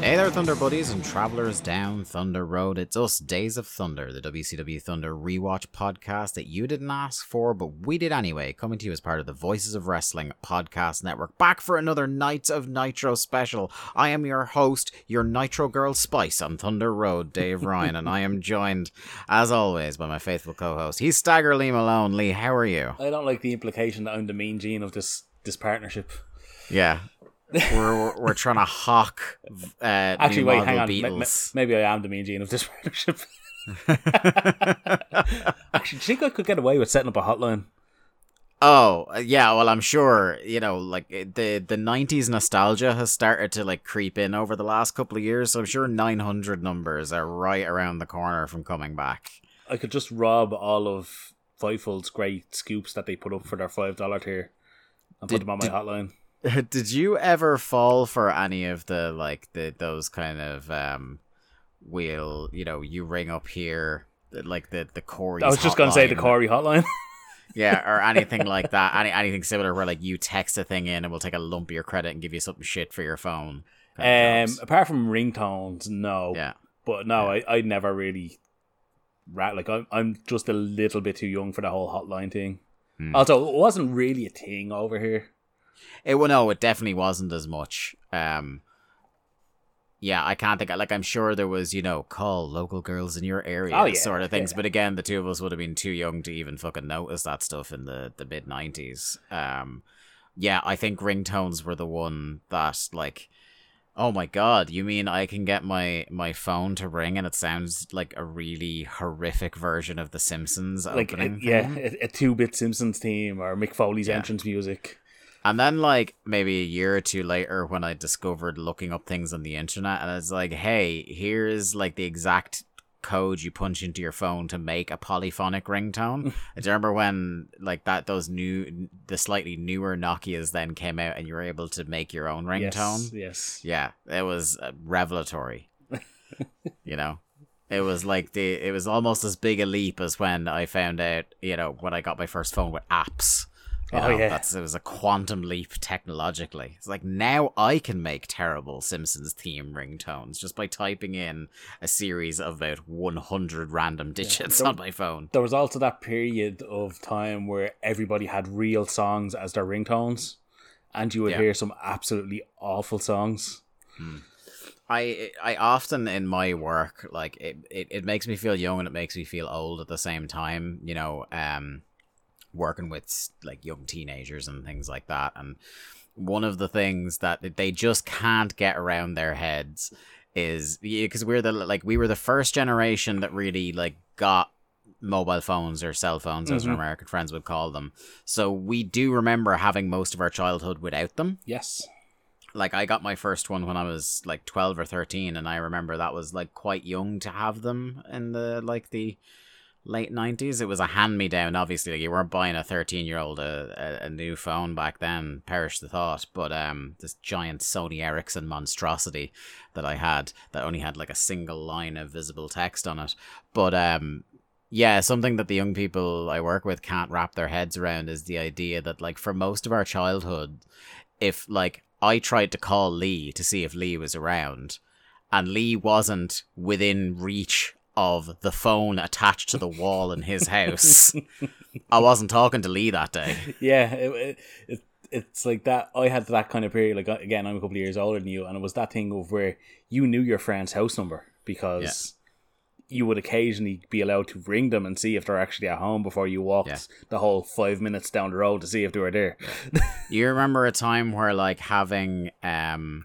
Hey there, Thunder buddies and travelers down Thunder Road. It's us, Days of Thunder, the WCW Thunder rewatch podcast that you didn't ask for, but we did anyway, coming to you as part of the Voices of Wrestling podcast network. Back for another Nights of Nitro special. I am your host, your Nitro Girl Spice on Thunder Road, Dave Ryan, and I am joined, as always, by my faithful co-host. He's Stagger Lee Malone. Lee, how are you? I don't like the implication that I'm the mean gene of this partnership. Yeah. We're trying to hawk actually, wait, hang on. Maybe I am the mean gene of this partnership. Actually, do you think I could get away with setting up a hotline? Oh, yeah, well, I'm sure, you know, like, the 90s nostalgia has started to, like, creep in over the last couple of years, so I'm sure 900 numbers are right around the corner from coming back. I could just rob all of Fivefold's great scoops that they put up for their $5 tier and put them on my hotline. Did you ever fall for any of the, like, those kind of wheel, you know, you ring up here, like the Corey hotline? I was just going to say the Corey hotline. Yeah, or anything like that. Anything similar where, like, you text a thing in and we'll take a lump of your credit and give you something shit for your phone. Apart from ringtones, no. Yeah. But no, yeah. I never really, like, I'm just a little bit too young for the whole hotline thing. Mm. Also, it wasn't really a thing over here. It definitely wasn't as much. Yeah, I can't think. Like, I'm sure there was, you know, call local girls in your area, sort of things. Yeah. But again, the two of us would have been too young to even fucking notice that stuff in the mid 90s. Yeah, I think ringtones were the one that, like, oh my god, you mean I can get my phone to ring and it sounds like a really horrific version of the Simpsons opening? Like, a 2-bit Simpsons theme or Mick Foley's entrance music. And then, like, maybe a year or two later when I discovered looking up things on the internet, and I was like, hey, here's, like, the exact code you punch into your phone to make a polyphonic ringtone. I remember when, like, the slightly newer Nokias then came out and you were able to make your own ringtone. Yes. Yeah, it was revelatory, you know? It was like it was almost as big a leap as when I found out, you know, when I got my first phone with apps. You know, it was a quantum leap technologically. It's like, now I can make terrible Simpsons theme ringtones just by typing in a series of about 100 random digits on my phone. There was also that period of time where everybody had real songs as their ringtones, and you would hear some absolutely awful songs. Hmm. I often in my work, like, it makes me feel young and it makes me feel old at the same time, you know, working with, like, young teenagers and things like that, and one of the things that they just can't get around their heads is, because we were the first generation that really, like, got mobile phones or cell phones, as our American friends would call them, so we do remember having most of our childhood without them. Yes. Like, I got my first one when I was, like, 12 or 13, and I remember that was, like, quite young to have them in the, like, the late 90s. It was a hand-me-down, obviously. Like, you weren't buying a 13-year-old a new phone back then, perish the thought, but this giant Sony Ericsson monstrosity that I had that only had, like, a single line of visible text on it. But yeah, something that the young people I work with can't wrap their heads around is the idea that, like, for most of our childhood, if, like, I tried to call Lee to see if Lee was around and Lee wasn't within reach of the phone attached to the wall in his house, I wasn't talking to Lee that day. Yeah, it's like that. I had that kind of period. Like, again, I'm a couple of years older than you, and it was that thing of where you knew your friend's house number because you would occasionally be allowed to ring them and see if they're actually at home before you walked the whole 5 minutes down the road to see if they were there. You remember a time where like having a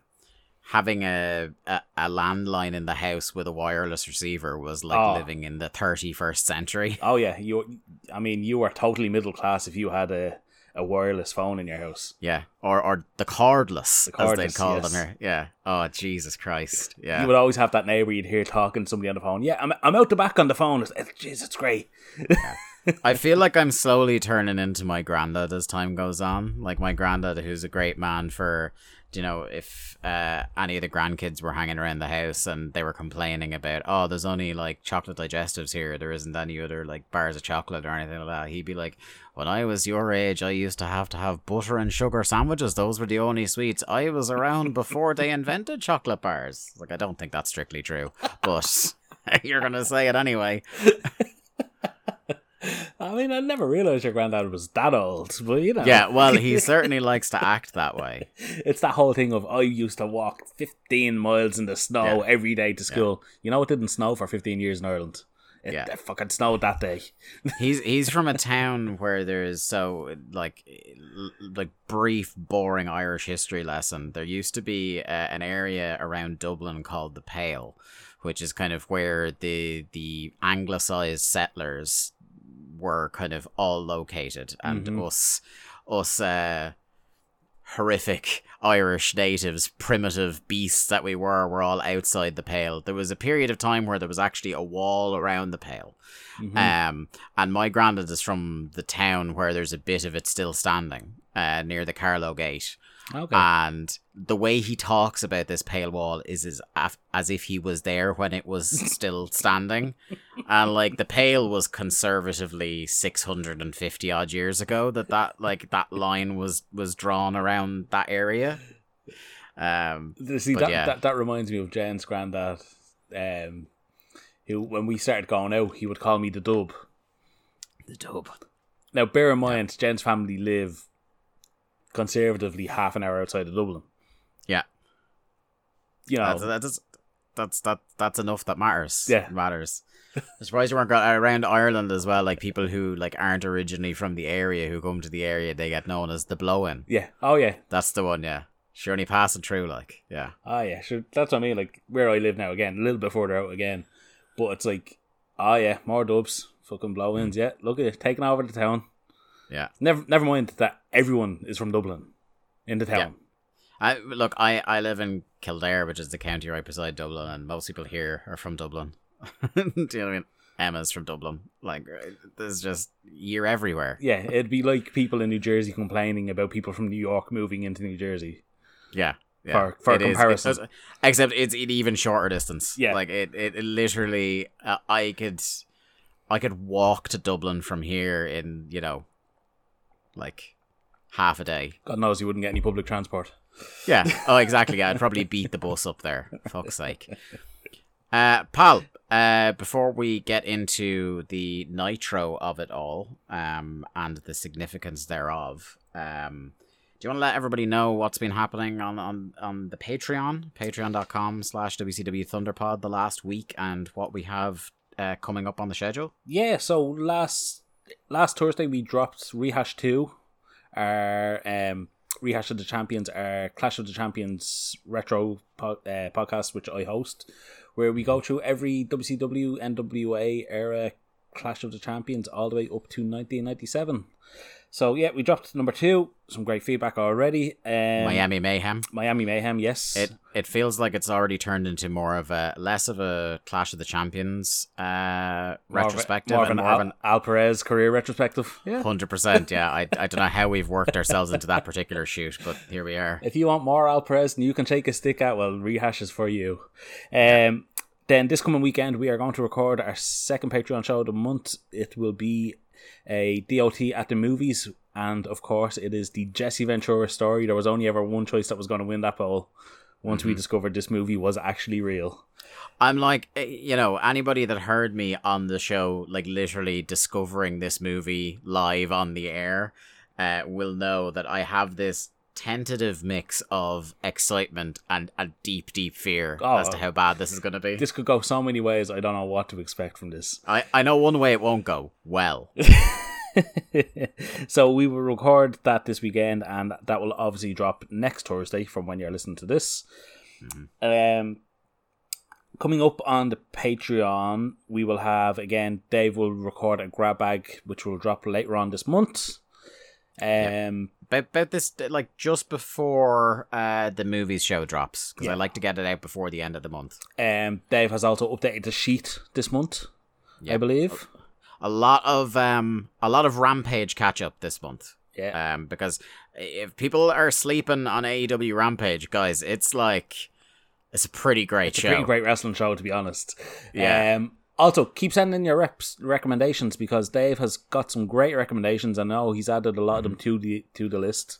landline in the house with a wireless receiver was like living in the 31st century. Oh yeah, you were totally middle class if you had a wireless phone in your house. Yeah, or the cordless as they call them here. Yeah. Oh, Jesus Christ. Yeah. You would always have that neighbour you'd hear talking to somebody on the phone. Yeah, I'm out the back on the phone. It's great. Yeah. I feel like I'm slowly turning into my granddad as time goes on. Like my granddad, who's a great man for, you know, if any of the grandkids were hanging around the house and they were complaining about, oh, there's only like chocolate digestives here. There isn't any other like bars of chocolate or anything like that. He'd be like, when I was your age, I used to have butter and sugar sandwiches. Those were the only sweets. I was around before they invented chocolate bars. Like, I don't think that's strictly true, but you're going to say it anyway. I mean, I never realised your granddad was that old, but you know. Yeah, well, he certainly likes to act that way. It's that whole thing of, I used to walk 15 miles in the snow every day to school. Yeah. You know, it didn't snow for 15 years in Ireland. It fucking snowed that day. He's from a town where there is like brief, boring Irish history lesson. There used to be an area around Dublin called the Pale, which is kind of where the anglicised settlers were kind of all located, and us horrific Irish natives, primitive beasts that we were all outside the Pale. There was a period of time where there was actually a wall around the Pale. And my granddad is from the town where there's a bit of it still standing near the Carlow Gate. Okay. And the way he talks about this Pale wall is as if he was there when it was still standing. And like the Pale was conservatively 650 odd years ago that line was drawn around that area. That reminds me of Jen's granddad, who, when we started going out, he would call me the Dub. The Dub. Now bear in mind, Jen's family live conservatively half an hour outside of Dublin. Yeah, you know, that's enough. That matters. Yeah, it matters. I'm surprised you weren't around Ireland as well. Like people who like aren't originally from the area who come to the area, they get known as the blow-in. Yeah. Oh yeah. That's the one. Yeah. Sure, only passing through. Like yeah. Oh yeah. Sure. That's what I mean. Like where I live now, again, a little bit further out again, but it's like, oh yeah, more dubs, fucking blow-ins. Yeah. Look at it, taking over the town. Yeah. Never mind that everyone is from Dublin in the town. Yeah. I live in Kildare, which is the county right beside Dublin, and most people here are from Dublin. Do you know what I mean? Emma's from Dublin. Like, there's just, you're everywhere. Yeah, it'd be like people in New Jersey complaining about people from New York moving into New Jersey. Yeah. Yeah, for comparison. Except it's an even shorter distance. Yeah. Like, it literally, I could walk to Dublin from here in, you know, like half a day. God knows you wouldn't get any public transport. Yeah. Oh, exactly. Yeah, I'd probably beat the bus up there. Fuck's sake. Pal, before we get into the Nitro of it all, and the significance thereof, do you want to let everybody know what's been happening on the Patreon, patreon.com/WCW Thunderpod, the last week, and what we have coming up on the schedule? Yeah. So Last Thursday we dropped Rehash 2, our Rehash of the Champions, our Clash of the Champions retro podcast, which I host, where we go through every WCW, NWA era Clash of the Champions all the way up to 1997. So yeah, we dropped number 2. Some great feedback already. Miami Mayhem, yes. It feels like it's already turned into more of a, less of a Clash of the Champions retrospective, more of an Al Perez career retrospective. Yeah. 100%. Yeah, I don't know how we've worked ourselves into that particular shoot, but here we are. If you want more Al Perez and you can take a stick out, well, Rehash is for you. Then this coming weekend, we are going to record our second Patreon show of the month. It will be a DOT at the movies, and of course it is the Jesse Ventura story. There was only ever one choice that was going to win that poll once we discovered this movie was actually real. I'm like, you know, anybody that heard me on the show, like literally discovering this movie live on the air, will know that I have this tentative mix of excitement and a deep fear as to how bad this is going to be. This could go so many ways. I don't know what to expect from this. I know one way it won't go well. So we will record that this weekend, and that will obviously drop next Thursday from when you're listening to this. Mm-hmm. Coming up on the Patreon, we will have, again, Dave will record a grab bag, which will drop later on this month. About this, like, just before the movies show drops, because I like to get it out before the end of the month. Dave has also updated the sheet this month, I believe. A lot of Rampage catch up this month. Yeah. Because if people are sleeping on AEW Rampage, guys, it's a pretty great show. Pretty great wrestling show, to be honest. Yeah. Also, keep sending in your recommendations, because Dave has got some great recommendations. I know he's added a lot of them to the list.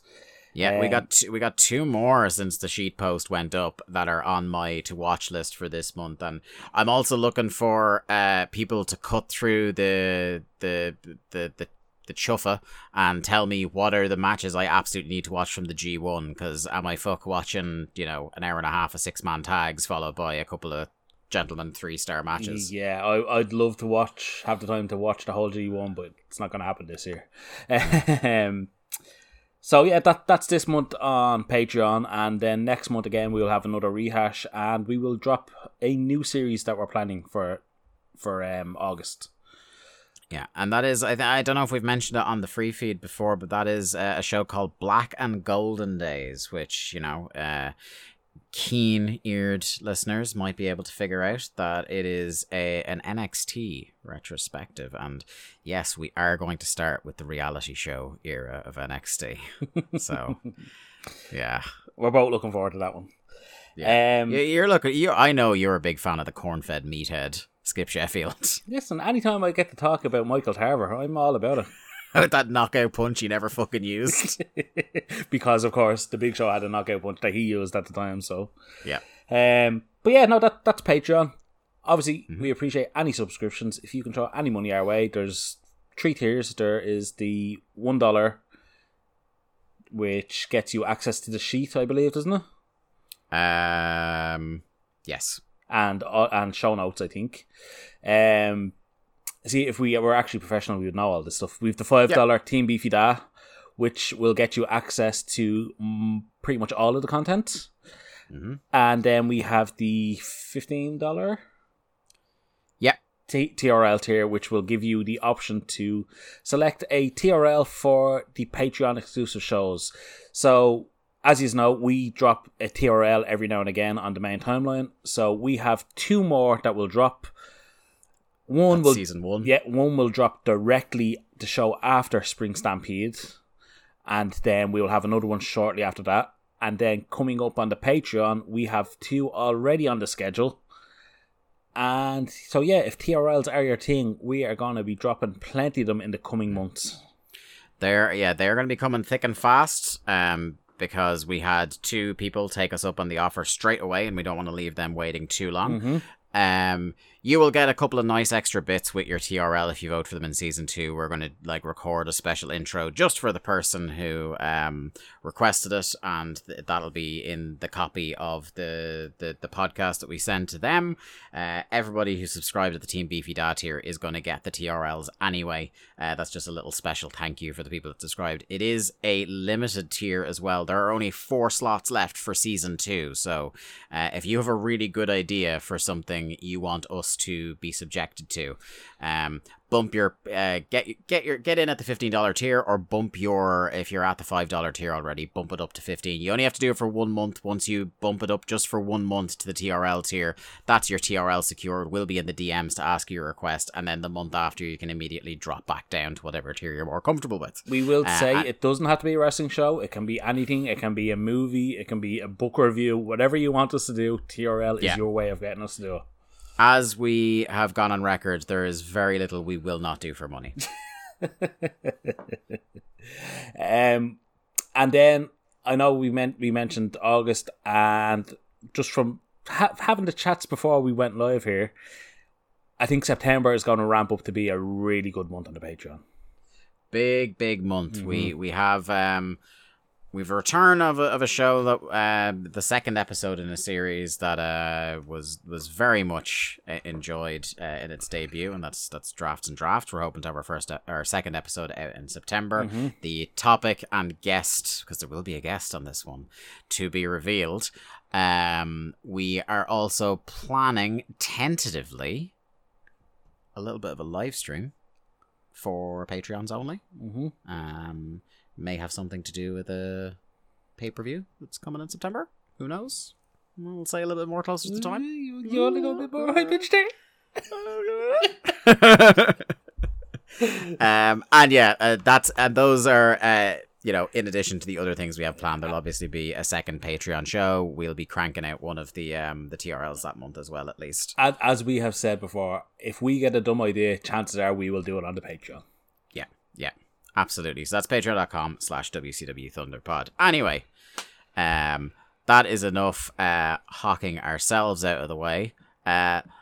Yeah, we got two more since the sheet post went up that are on my to watch list for this month, and I'm also looking for people to cut through the chuffa and tell me what are the matches I absolutely need to watch from the G1, because am I watching an hour and a half of 6-man tags followed by a couple of gentlemen 3-star matches. Yeah, I'd love to have the time to watch the whole G1, but it's not going to happen this year. So yeah, that's this month on Patreon, and then next month again we will have another rehash, and we will drop a new series that we're planning for August. Yeah, and that is, I don't know if we've mentioned it on the free feed before, but that is a show called Black and Golden Days, which, keen-eared listeners might be able to figure out that it is an NXT retrospective. And yes, we are going to start with the reality show era of NXT. So, yeah. We're both looking forward to that one. Yeah. I know you're a big fan of the corn-fed meathead, Skip Sheffield. Listen, anytime I get to talk about Michael Tarver, I'm all about it. With that knockout punch he never fucking used. Because, of course, the Big Show had a knockout punch that he used at the time, so... Yeah. But yeah, no, that's Patreon. Obviously, we appreciate any subscriptions. If you can throw any money our way, there's 3 tiers. There is the $1, which gets you access to the sheet, I believe, doesn't it? Yes. And show notes, I think. See, if we were actually professional, we would know all this stuff. We've the $5 Team Beefy Da, which will get you access to pretty much all of the content. Mm-hmm. And then we have the $15 TRL tier, which will give you the option to select a TRL for the Patreon exclusive shows. So, as you know, we drop a TRL every now and again on the main timeline. So we have 2 more that will drop. Season 1. Yeah, one will drop directly the show after Spring Stampede. And then we will have another one shortly after that. And then coming up on the Patreon, we have 2 already on the schedule. And so, yeah, if TRLs are your thing, we are going to be dropping plenty of them in the coming months. They're going to be coming thick and fast. Because we had 2 people take us up on the offer straight away, and we don't want to leave them waiting too long. Mm-hmm. You will get a couple of nice extra bits with your TRL if you vote for them in season 2. We're going to record a special intro just for the person who requested it, and that'll be in the copy of the podcast that we send to them. Everybody who subscribed to the Team Beefy Dad tier is going to get the TRLs anyway. That's just a little special thank you for the people that subscribed. It is a limited tier as well. There are only 4 slots left for season 2, so if you have a really good idea for something you want us to be subjected to, bump your get in at the $15 tier, or bump your, if you're at the $5 tier already, bump it up to $15. You only have to do it for 1 month. Once you bump it up just for 1 month to the TRL tier, that's your TRL secured. Will be in the DMs to ask your request, and then the month after you can immediately drop back down to whatever tier you're more comfortable with. We will say it doesn't have to be a wrestling show. It can be anything. It can be a movie. It can be a book review. Whatever you want us to do, TRL is your way of getting us to do it. As we have gone on record, there is very little we will not do for money. And then I know we mentioned August, and just from having the chats before we went live here, I think September is going to ramp up to be a really good month on the Patreon. Big month. Mm-hmm. We have We've a return of a show that the second episode in a series that was very much enjoyed in its debut, and that's Drafts and Draft. We're hoping to have our second episode out in September. Mm-hmm. The topic and guest, because there will be a guest on this one, to be revealed. We are also planning tentatively a little bit of a live stream for Patreons only. Mm-hmm. May have something to do with a pay-per-view that's coming in September. Who knows? We'll say a little bit more closer to the time. You only go a bit more high pitch day. And yeah, that's and those are in addition to the other things we have planned. There'll obviously be a second Patreon show. We'll be cranking out one of the TRLs that month as well, at least. As we have said before, if we get a dumb idea, chances are we will do it on the Patreon. Yeah. Absolutely. So that's patreon.com/WCW Thunderpod. Anyway, that is enough hawking ourselves out of the way.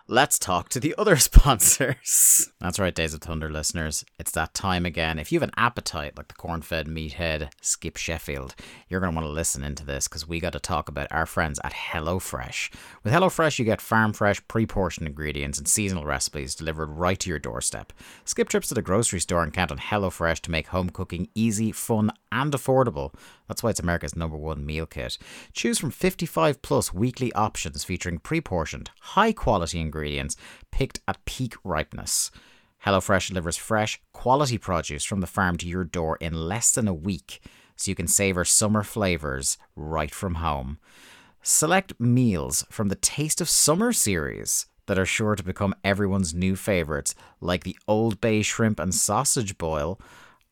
Let's talk to the other sponsors. That's right, Days of Thunder listeners. It's that time again. If you have an appetite like the corn-fed meathead Skip Sheffield, you're going to want to listen into this because we got to talk about our friends at HelloFresh. With HelloFresh, you get farm-fresh, pre-portioned ingredients and seasonal recipes delivered right to your doorstep. Skip trips to the grocery store and count on HelloFresh to make home cooking easy, fun, and affordable. That's why it's America's #1 meal kit. Choose from 55+ weekly options featuring pre-portioned, high-quality ingredients picked at peak ripeness. HelloFresh delivers fresh, quality produce from the farm to your door in less than a week, so you can savor summer flavors right from home. Select meals from the Taste of Summer series that are sure to become everyone's new favorites, like the Old Bay Shrimp and Sausage Boil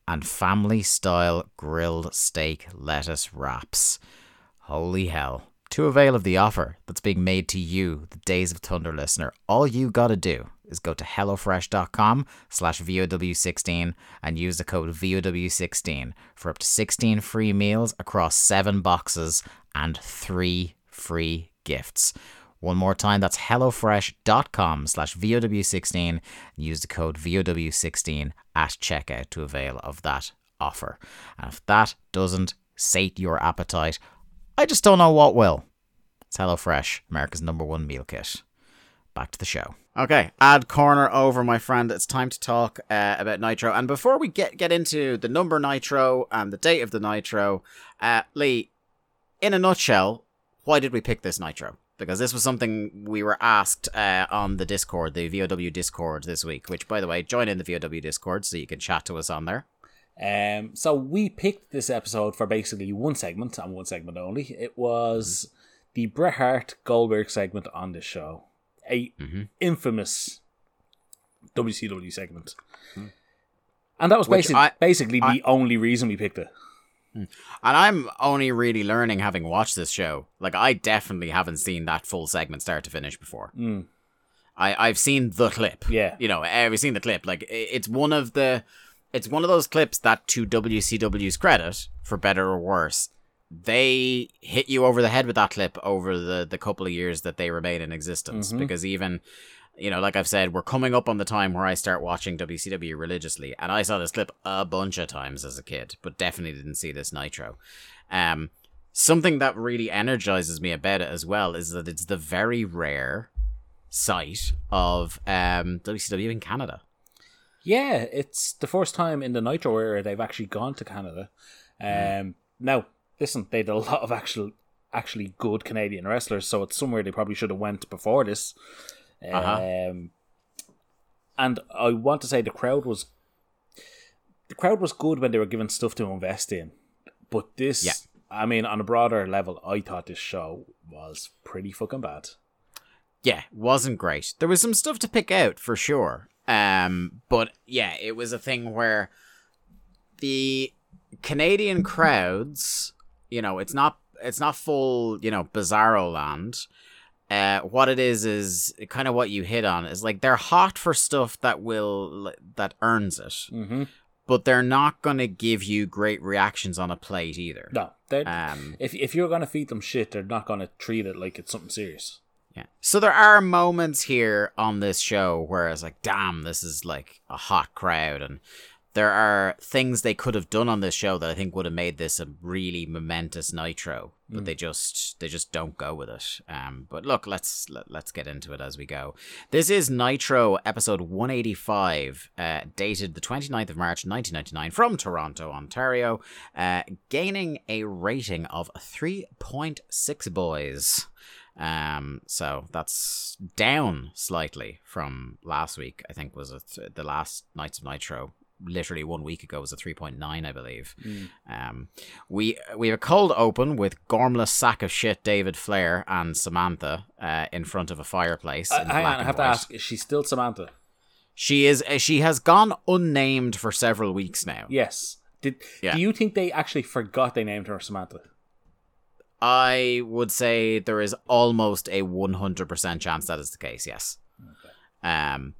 and family-style grilled steak lettuce wraps. Holy hell. To avail of the offer that's being made to you, the Days of Thunder listener, all you gotta do is go to hellofresh.com/VOW16 and use the code VOW16 for up to 16 free meals across 7 boxes and 3 free gifts. One more time, that's hellofresh.com/VOW16 and use the code VOW16 at checkout to avail of that offer. And if that doesn't sate your appetite, I just don't know what will. It's HelloFresh, America's #1 meal kit. Back to the show. Okay, ad corner over, my friend. It's time to talk about Nitro. And before we get into the number Nitro and the date of the Nitro, Lee, in a nutshell, why did we pick this Nitro? Because this was something we were asked on the Discord, the VOW Discord this week, which, by the way, join in the VOW Discord so you can chat to us on there. So we picked this episode for basically one segment and one segment only. It was the Bret Hart Goldberg segment on this show, a infamous WCW segment, and that was basically the only reason we picked it. And I'm only really learning having watched this show. Like, I definitely haven't seen that full segment start to finish before. Mm. I've seen the clip. Yeah, we've seen the clip. Like, it's one of those clips that, to WCW's credit, for better or worse, they hit you over the head with that clip over the couple of years that they remain in existence. Mm-hmm. Because even, like I've said, we're coming up on the time where I start watching WCW religiously. And I saw this clip a bunch of times as a kid, but definitely didn't see this Nitro. Something that really energizes me about it as well is that it's the very rare sight of WCW in Canada. Yeah, it's the first time in the Nitro era they've actually gone to Canada. Now, listen, they had a lot of actually good Canadian wrestlers, so it's somewhere they probably should have went before this. And I want to say the crowd was good when they were given stuff to invest in. But this, I mean, on a broader level, I thought this show was pretty fucking bad. Yeah, wasn't great. There was some stuff to pick out, for sure. But yeah, it was a thing where the Canadian crowds, it's not full, bizarro land. What it is kind of what you hit on is, like, they're hot for stuff that earns it, but they're not going to give you great reactions on a plate either. No, if you're going to feed them shit, they're not going to treat it like it's something serious. Yeah. So there are moments here on this show where it's like, damn, this is like a hot crowd, and there are things they could have done on this show that I think would have made this a really momentous Nitro, but they just don't go with it. But look, let's get into it as we go. This is Nitro episode 185, dated the 29th of March 1999 from Toronto, Ontario, gaining a rating of 3.6 boys. So that's down slightly from last week. I think was the last Nights of Nitro. Literally 1 week ago was a 3.9, I believe. We have a cold open with gormless sack of shit David Flair and Samantha in front of a fireplace. Hang on, I have to ask: is she still Samantha? She is. She has gone unnamed for several weeks now. Yes. Do you think they actually forgot they named her Samantha? I would say there is almost a 100% chance that is the case. Yes. Okay.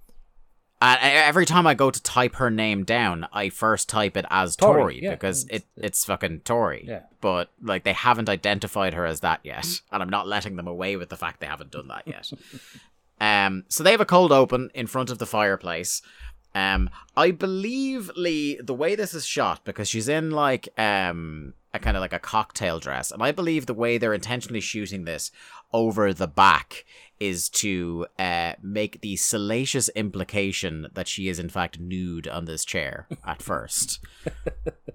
Every time I go to type her name down, I first type it as Tori because it's fucking Tori. Yeah. But like they haven't identified her as that yet, and I'm not letting them away with the fact they haven't done that yet. So they have a cold open in front of the fireplace. I believe Lee, the way this is shot, because she's in like a kind of like a cocktail dress, and I believe the way they're intentionally shooting this over the back is to make the salacious implication that she is in fact nude on this chair at first.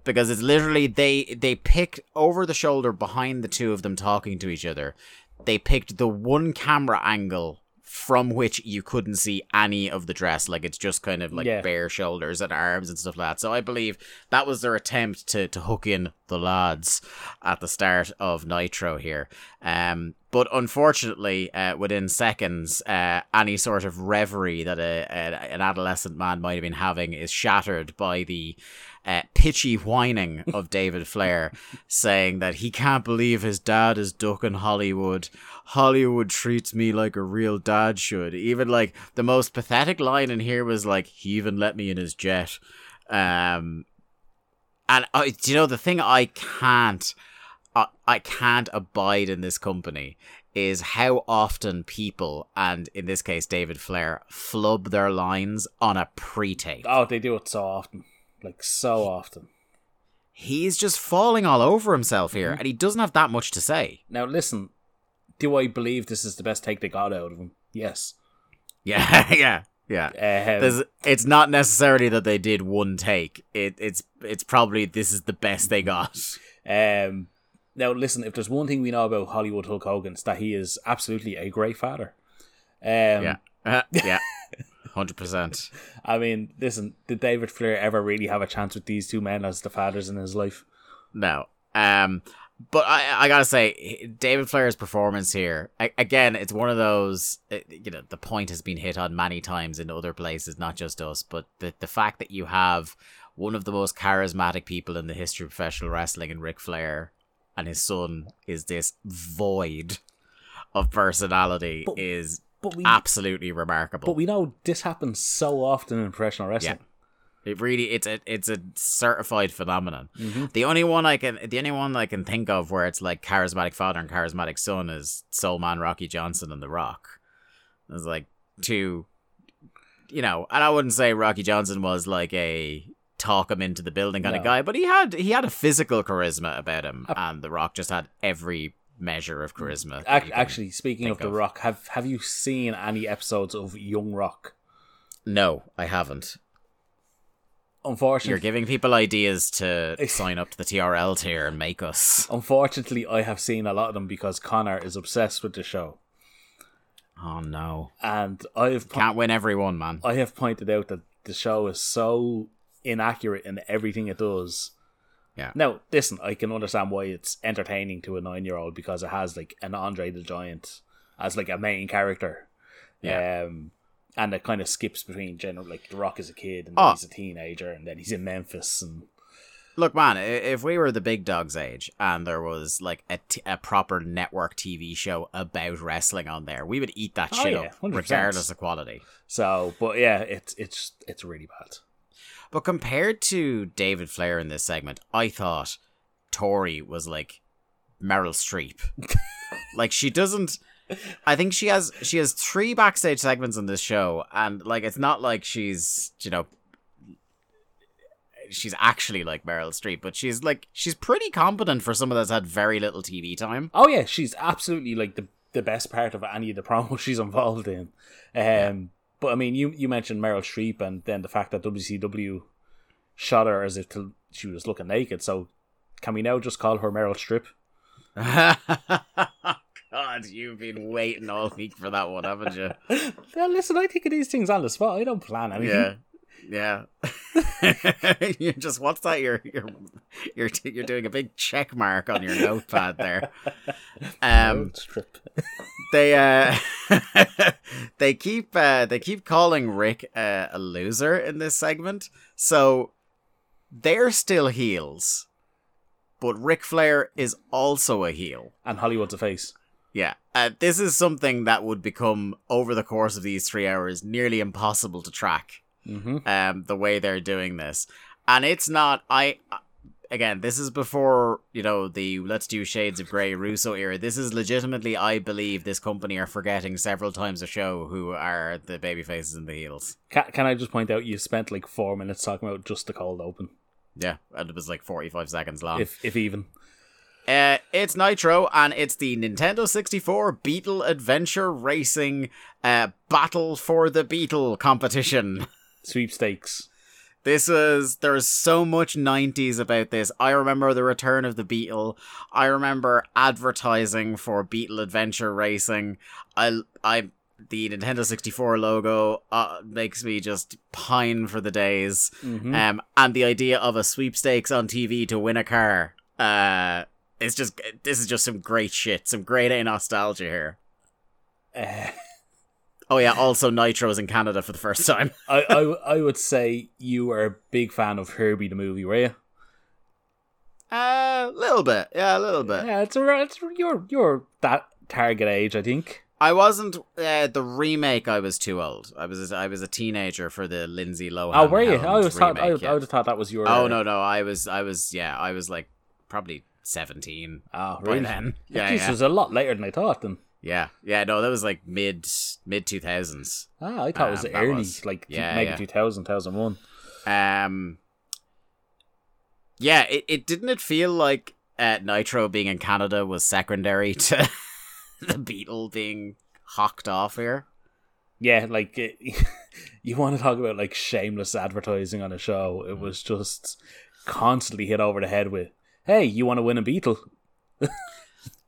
Because it's literally they picked over the shoulder behind the two of them talking to each other. They picked the one camera angle from which you couldn't see any of the dress. Like it's just kind of like bare shoulders and arms and stuff like that. So I believe that was their attempt to hook in the lads at the start of Nitro here. But unfortunately, within seconds, any sort of reverie that an adolescent man might have been having is shattered by the pitchy whining of David Flair, saying that he can't believe his dad is ducking Hollywood. Hollywood treats me like a real dad should. Even like the most pathetic line in here was like, he even let me in his jet. And do you know the thing I can't abide in this company is how often people, and in this case David Flair, flub their lines on a pre-tape. Oh, they do it so often. Like, so often. He's just falling all over himself here, and he doesn't have that much to say. Now, listen, do I believe this is the best take they got out of him? Yes. Yeah. It's not necessarily that they did one take. It's probably this is the best they got. Now, listen, if there's one thing we know about Hollywood Hulk Hogan, it's that he is absolutely a great father. Yeah. 100%. I mean, listen, did David Flair ever really have a chance with these two men as the fathers in his life? No. But I gotta say, David Flair's performance here, again, it's one of those, you know, the point has been hit on many times in other places, not just us, but the fact that you have one of the most charismatic people in the history of professional wrestling in Ric Flair and his son is this void of personality is... absolutely remarkable. But we know this happens so often in professional wrestling. Yeah. It's a certified phenomenon. Mm-hmm. The only one I can think of where it's like charismatic father and charismatic son is Soul Man Rocky Johnson and The Rock. It's like two, you know, and I wouldn't say Rocky Johnson was like a talk him into the building kind of guy, but he had a physical charisma about him, and The Rock just had every measure of charisma. Actually, speaking of The Rock, have you seen any episodes of Young Rock? No, I haven't. Unfortunately, you're giving people ideas to sign up to the TRL tier and make us. Unfortunately, I have seen a lot of them because Connor is obsessed with the show. Oh no! And can't win everyone, man. I have pointed out that the show is so inaccurate in everything it does. Yeah. Now, listen, I can understand why it's entertaining to a 9-year-old because it has like an Andre the Giant as like a main character. Yeah. And it kind of skips between general, like The Rock is a kid and he's a teenager and then he's in Memphis. And look, man, if we were the big dog's age and there was like a proper network TV show about wrestling on there, we would eat that shit up 100%. Regardless of quality. So, but yeah, it's really bad. But compared to David Flair in this segment, I thought Tori was like Meryl Streep. Like she doesn't. I think she has three backstage segments on this show, and like it's not like she's, you know, she's actually like Meryl Streep, but she's like, she's pretty competent for someone that's had very little TV time. Oh yeah, she's absolutely like the best part of any of the promos she's involved in. But I mean, you mentioned Meryl Streep, and then the fact that WCW shot her as if she was looking naked. So can we now just call her Meryl Streep? God, you've been waiting all week for that one, haven't you? Well, listen, I think of these things on the spot. I don't plan anything. Yeah. You just, what's that? You're doing a big check mark on your notepad there. They keep calling Rick a loser in this segment, so they're still heels. But Ric Flair is also a heel. And Hollywood's a face. Yeah. This is something that would become, over the course of these 3 hours, nearly impossible to track. Mm-hmm. The way they're doing this. And it's not... Again, this is before, the let's do Shades of Grey Russo era. This is legitimately, I believe, this company are forgetting several times a show who are the babyfaces and the heels. Can I just point out, you spent 4 minutes talking about just the cold open. Yeah, and it was 45 seconds long. If even. It's Nitro, and it's the Nintendo 64 Beetle Adventure Racing Battle for the Beetle competition. Sweepstakes. There's so much 90s about this. I remember the return of the Beetle. I remember advertising for Beetle Adventure Racing. The Nintendo 64 logo makes me just pine for the days. Mm-hmm. And the idea of a sweepstakes on TV to win a car. This is just some great shit. Some great A nostalgia here. Oh yeah, also Nitro's in Canada for the first time. I would say you were a big fan of Herbie the movie, were you? A little bit. Yeah, it's you're that target age, I think. I wasn't the remake. I was too old. I was a teenager for the Lindsay Lohan. Oh, were you? I would have thought that was your. Oh no! I was probably 17. Oh, really? By then, it was a lot later than I thought. Then. Yeah. No, that was mid 2000s. Ah, I thought it was early, maybe 2000, 2001. Yeah. It didn't it feel like Nitro being in Canada was secondary to. The Beetle being hawked off here. Yeah, you want to talk about shameless advertising on a show. It was just constantly hit over the head with, hey, you want to win a Beetle?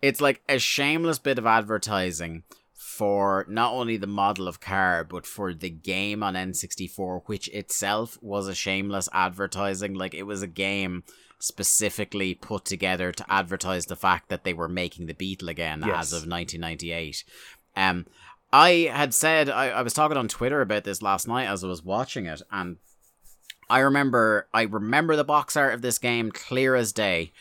It's a shameless bit of advertising for not only the model of car, but for the game on N64, which itself was a shameless advertising. It was a game specifically put together to advertise the fact that they were making the Beetle again. Yes. As of 1998. I had said, I was talking on Twitter about this last night as I was watching it, and I remember the box art of this game clear as day,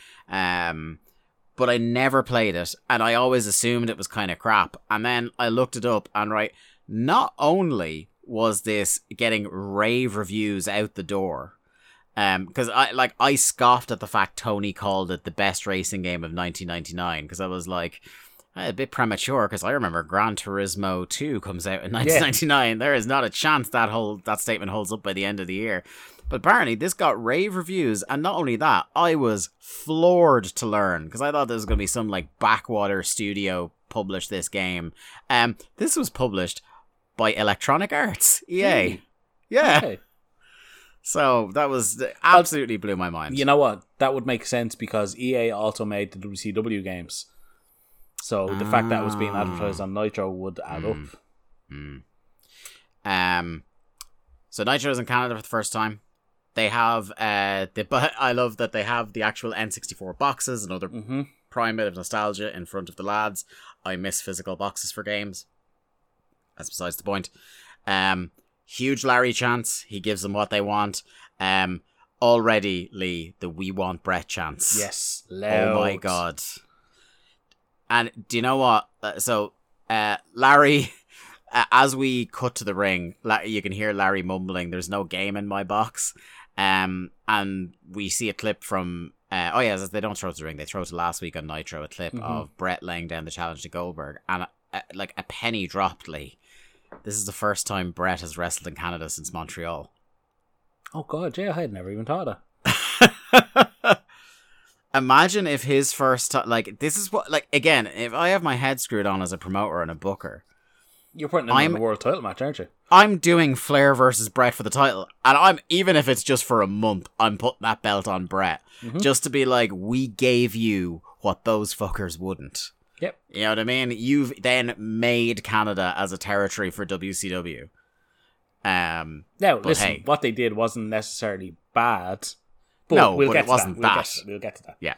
but I never played it, and I always assumed it was kind of crap. And then I looked it up, and not only was this getting rave reviews out the door, because I scoffed at the fact Tony called it the best racing game of 1999, because I was a bit premature, because I remember Gran Turismo 2 comes out in 1999. Yeah. There is not a chance that statement holds up by the end of the year. But apparently this got rave reviews, and not only that, I was floored to learn, because I thought there was going to be some backwater studio published this game. This was published by Electronic Arts, EA. Hey. Yeah. Hey. So that was absolutely blew my mind. You know what? That would make sense because EA also made the WCW games. So the fact that it was being advertised on Nitro would add up. Mm. So Nitro's in Canada for the first time. They have I love that they have the actual N64 boxes, another prime bit of nostalgia in front of the lads. I miss physical boxes for games. That's besides the point. Huge Larry chance. He gives them what they want. Already, Lee, the "We want Brett" chance. Yes. Loud. Oh my God. And do you know what? Larry, as we cut to the ring, you can hear Larry mumbling, "There's no game in my box." And we see a clip from... they don't throw to the ring. They throw to last week on Nitro, a clip of Brett laying down the challenge to Goldberg. And a penny dropped, Lee. This is the first time Brett has wrestled in Canada since Montreal. Oh, God, yeah, I had never even thought of that. Imagine if his first time, like, this is what, like, again, if I have my head screwed on as a promoter and a booker. You're putting him in the world title match, aren't you? I'm doing Flair versus Brett for the title. And I'm, even if it's just for a month, I'm putting that belt on Brett. Mm-hmm. Just to be like, we gave you what those fuckers wouldn't. Yep. You know what I mean? You've then made Canada as a territory for WCW. Now, listen, hey, what they did wasn't necessarily bad. But no, we'll but it wasn't that. We'll get to that. Yeah.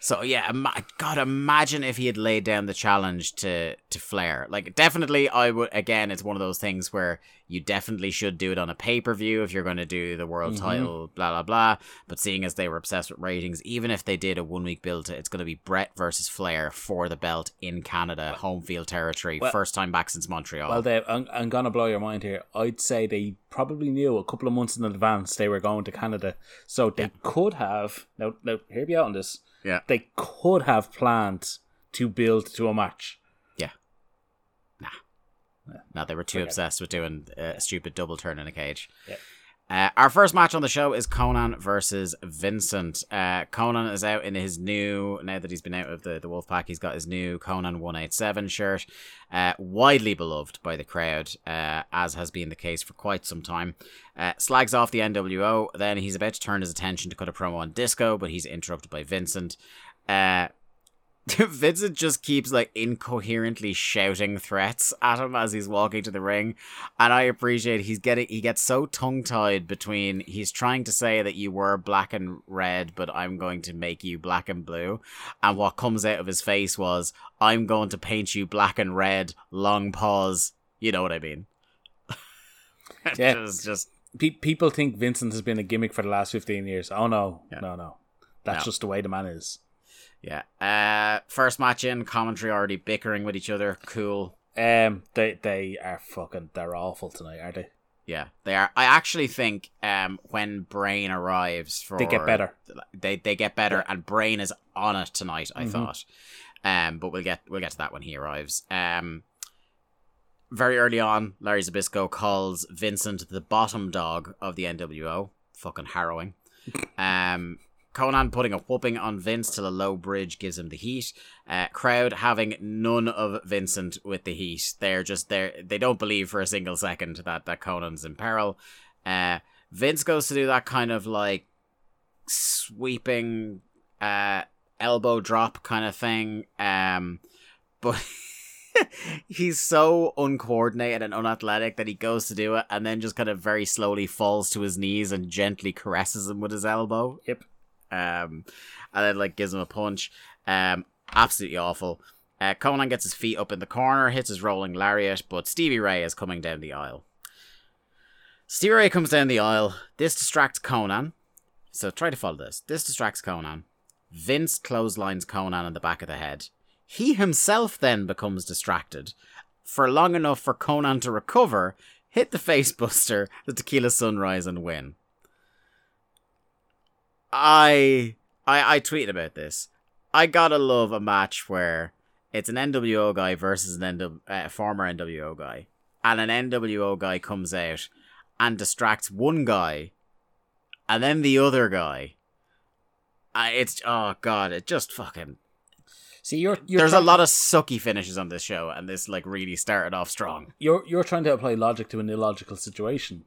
So, yeah, God, imagine if he had laid down the challenge to Flair. Like, definitely, I would, again, it's one of those things where you definitely should do it on a pay-per-view if you're going to do the world title, blah, blah, blah. But seeing as they were obsessed with ratings, even if they did a one-week build, it's going to be Brett versus Flair for the belt in Canada, home field territory, first time back since Montreal. Well, Dave, I'm going to blow your mind here. I'd say they probably knew a couple of months in advance they were going to Canada. So they could have, now hear me out on this. Yeah. They could have planned to build to a match. Yeah. Nah, they were too obsessed with doing a stupid double turn in a cage. Yeah. Our first match on the show is Conan versus Vincent. Conan is out in his new, now that he's been out of the Wolfpack, he's got his new Conan 187 shirt. Widely beloved by the crowd, as has been the case for quite some time. Slags off the NWO, then he's about to turn his attention to cut a promo on Disco, but he's interrupted by Vincent. Vincent just keeps like incoherently shouting threats at him as he's walking to the ring, and I appreciate he gets so tongue-tied between he's trying to say that you were black and red, but I'm going to make you black and blue, and what comes out of his face was, I'm going to paint you black and red, long pause, you know what I mean. Yeah. just... People think Vincent has been a gimmick for the last 15 years. Oh no, yeah. No. That's just the way the man is. Yeah. First match in, commentary already bickering with each other. Cool. They are fucking, they're awful tonight, aren't they? Yeah, they are. I actually think when Brain arrives for... They get better. They get better, and Brain is on it tonight, I thought. But we'll get to that when he arrives. Very early on, Larry Zbyszko calls Vincent the bottom dog of the NWO. Fucking harrowing. Conan putting a whooping on Vince till a low bridge gives him the heat. Crowd having none of Vincent with the heat. They're just there. They don't believe for a single second that Conan's in peril. Vince goes to do that kind of like sweeping elbow drop kind of thing. But he's so uncoordinated and unathletic that he goes to do it and then just kind of very slowly falls to his knees and gently caresses him with his elbow. Yep. And then like gives him a punch. Absolutely awful. Conan gets his feet up in the corner, hits his rolling lariat, but Stevie Ray is coming down the aisle. Stevie Ray comes down the aisle. This distracts Conan. So try to follow this. This distracts Conan. Vince clotheslines Conan in the back of the head. He himself then becomes distracted for long enough for Conan to recover, hit the facebuster, the Tequila Sunrise, and win. I tweeted about this. I gotta love a match where it's an NWO guy versus a former NWO guy, and an NWO guy comes out and distracts one guy, and then the other guy. It's it just fucking. See, you're there's a lot of sucky finishes on this show, and this like really started off strong. You're trying to apply logic to an illogical situation.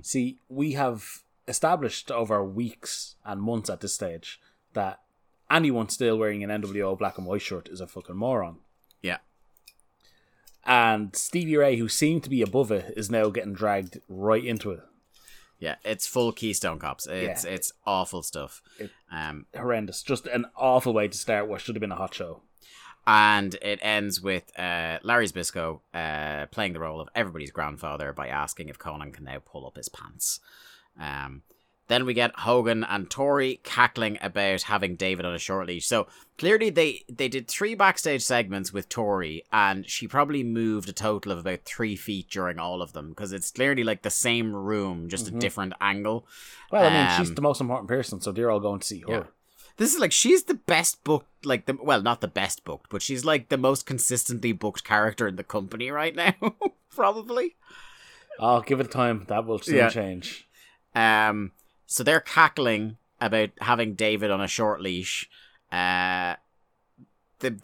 See, we have established over weeks and months at this stage that anyone still wearing an NWO black and white shirt is a fucking moron. Yeah. And Stevie Ray, who seemed to be above it, is now getting dragged right into it. Yeah, it's full Keystone Cops. It's awful stuff. Horrendous. Just an awful way to start what should have been a hot show. And it ends with Larry Zbyszko playing the role of everybody's grandfather by asking if Conan can now pull up his pants. Then we get Hogan and Tori cackling about having David on a short leash. So clearly they did three backstage segments with Tori, and she probably moved a total of about 3 feet during all of them, because it's clearly like the same room, just a different angle. Well, I mean, she's the most important person, so they're all going to see her. Yeah. This is like, she's the best booked, like, not the best booked, but she's like the most consistently booked character in the company right now, probably. Oh, give it time. That will soon change. So they're cackling about having David on a short leash. The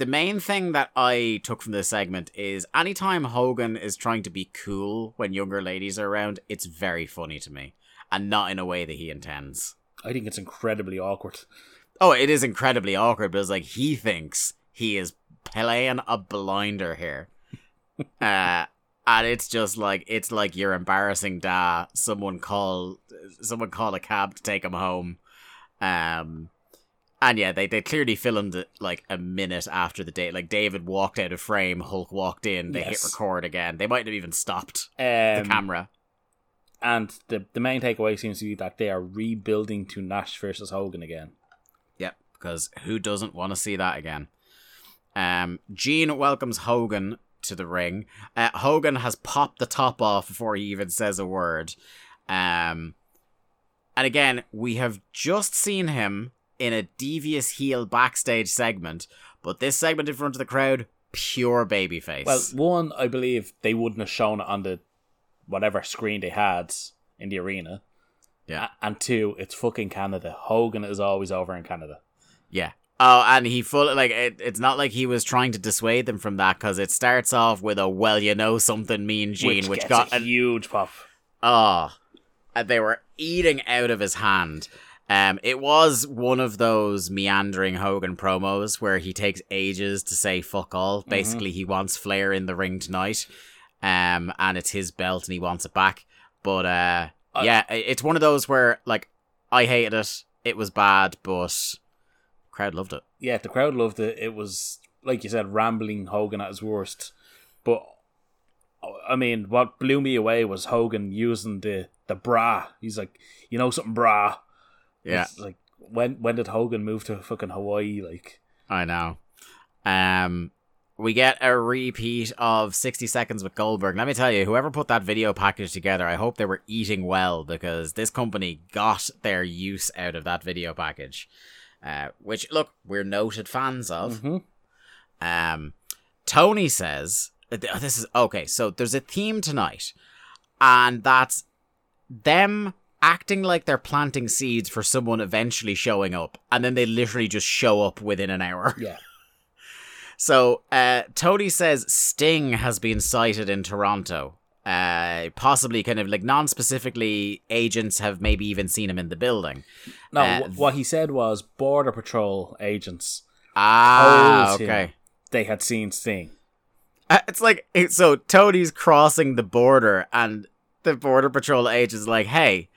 main thing that I took from this segment is anytime Hogan is trying to be cool when younger ladies are around, it's very funny to me, and not in a way that he intends. I think it's incredibly awkward. Oh, it is incredibly awkward, but it's like he thinks he is playing a blinder here. And it's just like, it's like you're embarrassing, da. Someone call a cab to take him home. And yeah, they clearly filmed it like a minute after the date. Like David walked out of frame, Hulk walked in, they hit record again. They might have even stopped the camera. And the main takeaway seems to be that they are rebuilding to Nash versus Hogan again. Yep, because who doesn't want to see that again? Gene welcomes Hogan to the ring. Hogan has popped the top off before he even says a word. And again, we have just seen him in a devious heel backstage segment, but this segment in front of the crowd, pure babyface. Well, one, I believe they wouldn't have shown it on the whatever screen they had in the arena. Yeah. And two, it's fucking Canada. Hogan is always over in Canada. Yeah. Oh, and he full like it's not like he was trying to dissuade them from that, because it starts off with a well, you know something, Mean Gene, which got a huge pop. Oh, and they were eating out of his hand. It was one of those meandering Hogan promos where he takes ages to say fuck all. Mm-hmm. Basically, he wants Flair in the ring tonight, and it's his belt and he wants it back. But yeah, it's one of those where like I hated it. It was bad, but crowd loved it. Yeah, the crowd loved it. It was, like you said, rambling Hogan at his worst. But, I mean, what blew me away was Hogan using the brah. He's like, you know something, brah. Yeah. It's like, when did Hogan move to fucking Hawaii? Like, I know. We get a repeat of 60 Seconds with Goldberg. Let me tell you, whoever put that video package together, I hope they were eating well, because this company got their use out of that video package. Which, look, we're noted fans of. Mm-hmm. Tony says, this is, okay, so there's a theme tonight, and that's them acting like they're planting seeds for someone eventually showing up, and then they literally just show up within an hour. Yeah. So, Tony says Sting has been sighted in Toronto. Possibly kind of like non-specifically, agents have maybe even seen him in the building. No, what he said was Border Patrol agents. Ah, okay. They had seen Sting. It's like, so Tony's crossing the border and the Border Patrol agent's like, hey,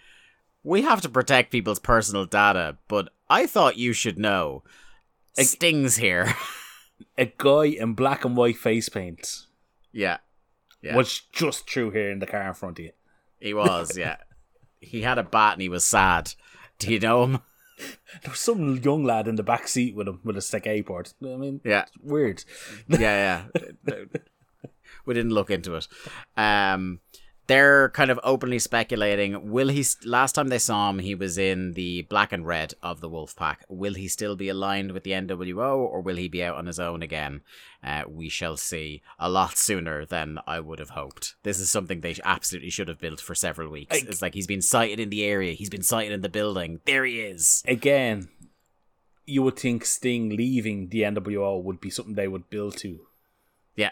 we have to protect people's personal data, but I thought you should know. Sting's here. A guy in black and white face paint. Yeah. Yeah. Was just true here in the car in front of you. He was, yeah. He had a bat and he was sad. Do you know him? There was some young lad in the back seat with him with a stick A-board. I mean, yeah, it's weird. Yeah, yeah. We didn't look into it. They're kind of openly speculating, will he, last time they saw him, he was in the black and red of the Wolfpack. Will he still be aligned with the NWO, or will he be out on his own again? We shall see, a lot sooner than I would have hoped. This is something they absolutely should have built for several weeks. It's like, he's been sighted in the area, he's been sighted in the building, there he is. Again, you would think Sting leaving the NWO would be something they would build to. Yeah.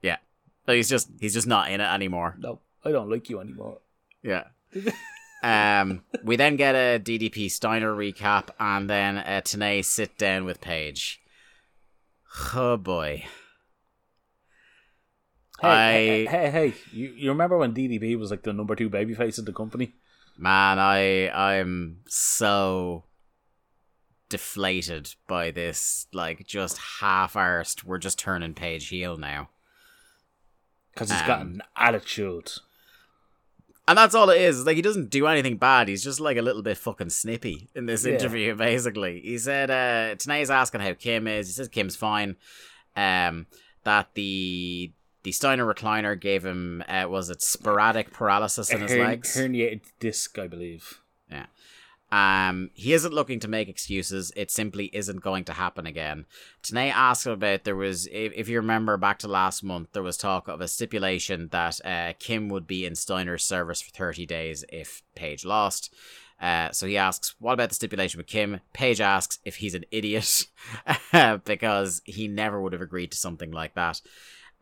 Yeah. But he's just not in it anymore. Nope. I don't like you anymore. Yeah. We then get a DDP Steiner recap and then a Tenay sit down with Paige. Oh boy. Hey, you remember when DDP was like the number 2 babyface of the company? Man, I'm so deflated by this, like, just half-arsed, we're just turning Paige heel now. Because he's got an attitude. And that's all it is. Like, he doesn't do anything bad. He's just like a little bit fucking snippy in this interview, basically. He said, Tanae's asking how Kim is. He says Kim's fine. That the Steiner recliner gave him, was it sporadic paralysis in his legs? Herniated disc, I believe. Yeah. He isn't looking to make excuses. It simply isn't going to happen again. Tenay asked about, there was, if you remember back to last month, there was talk of a stipulation that Kim would be in Steiner's service for 30 days if Paige lost. So he asks, what about the stipulation with Kim? Paige asks if he's an idiot because he never would have agreed to something like that.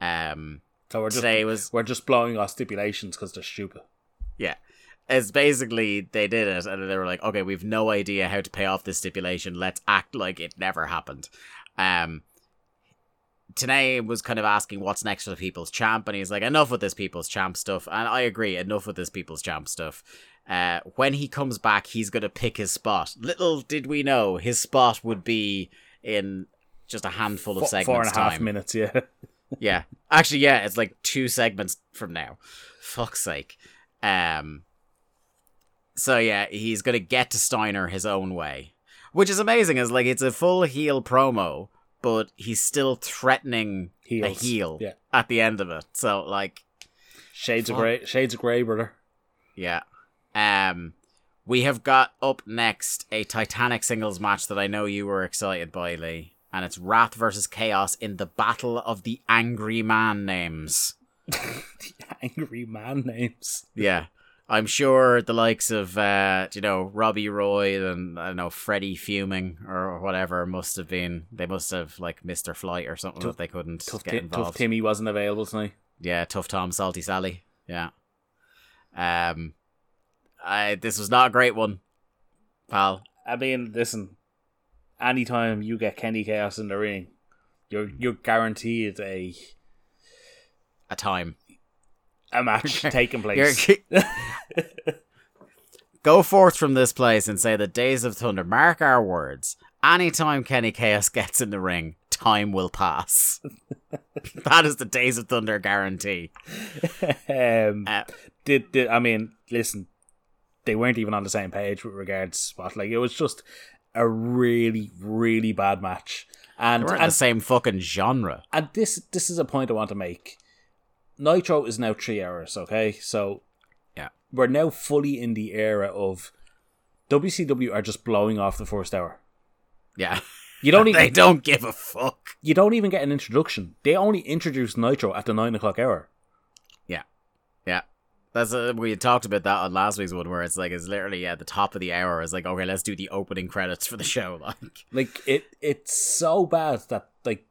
So we're just blowing our stipulations because they're stupid. Yeah. It's basically, they did it and they were like, okay, we've no idea how to pay off this stipulation. Let's act like it never happened. Tanay was kind of asking what's next for the People's Champ, and he's like, enough with this People's Champ stuff. And I agree, enough with this People's Champ stuff. When he comes back, he's going to pick his spot. Little did we know, his spot would be in just a handful of segments. 4.5 minutes, yeah. Yeah. Actually, yeah, it's like 2 segments from now. Fuck's sake. So yeah, he's going to get to Steiner his own way, which is amazing. It's like, it's a full heel promo, but he's still threatening a heel at the end of it. So like, shades of grey, brother. Yeah. We have got up next a Titanic singles match that I know you were excited by, Lee, and it's Wrath versus Chaos in the Battle of the Angry Man Names. Yeah. I'm sure the likes of, Robbie Roy and, I don't know, Freddie Fuming or whatever must have been, they must have, like, missed their flight or something that they couldn't get involved. Tough Timmy wasn't available tonight. Yeah, Tough Tom, Salty Sally. Yeah. This was not a great one, pal. I mean, listen, anytime you get Kenny Chaos in the ring, you're guaranteed a match taking place. Go forth from this place and say the Days of Thunder, mark our words, anytime Kenny Chaos gets in the ring, time will pass. That is the Days of Thunder guarantee. Listen, they weren't even on the same page with regards to spot. Like, it was just a really, really bad match. And they weren't the same fucking genre. And this is a point I want to make. Nitro is now 3 hours, okay? So yeah, we're now fully in the era of WCW are just blowing off the first hour. Yeah. They don't give a fuck. You don't even get an introduction. They only introduce Nitro at the 9 o'clock hour. Yeah. Yeah. That's we had talked about that on last week's one, where it's like, it's literally at the top of the hour. It's like, okay, let's do the opening credits for the show. Like it's so bad that, like,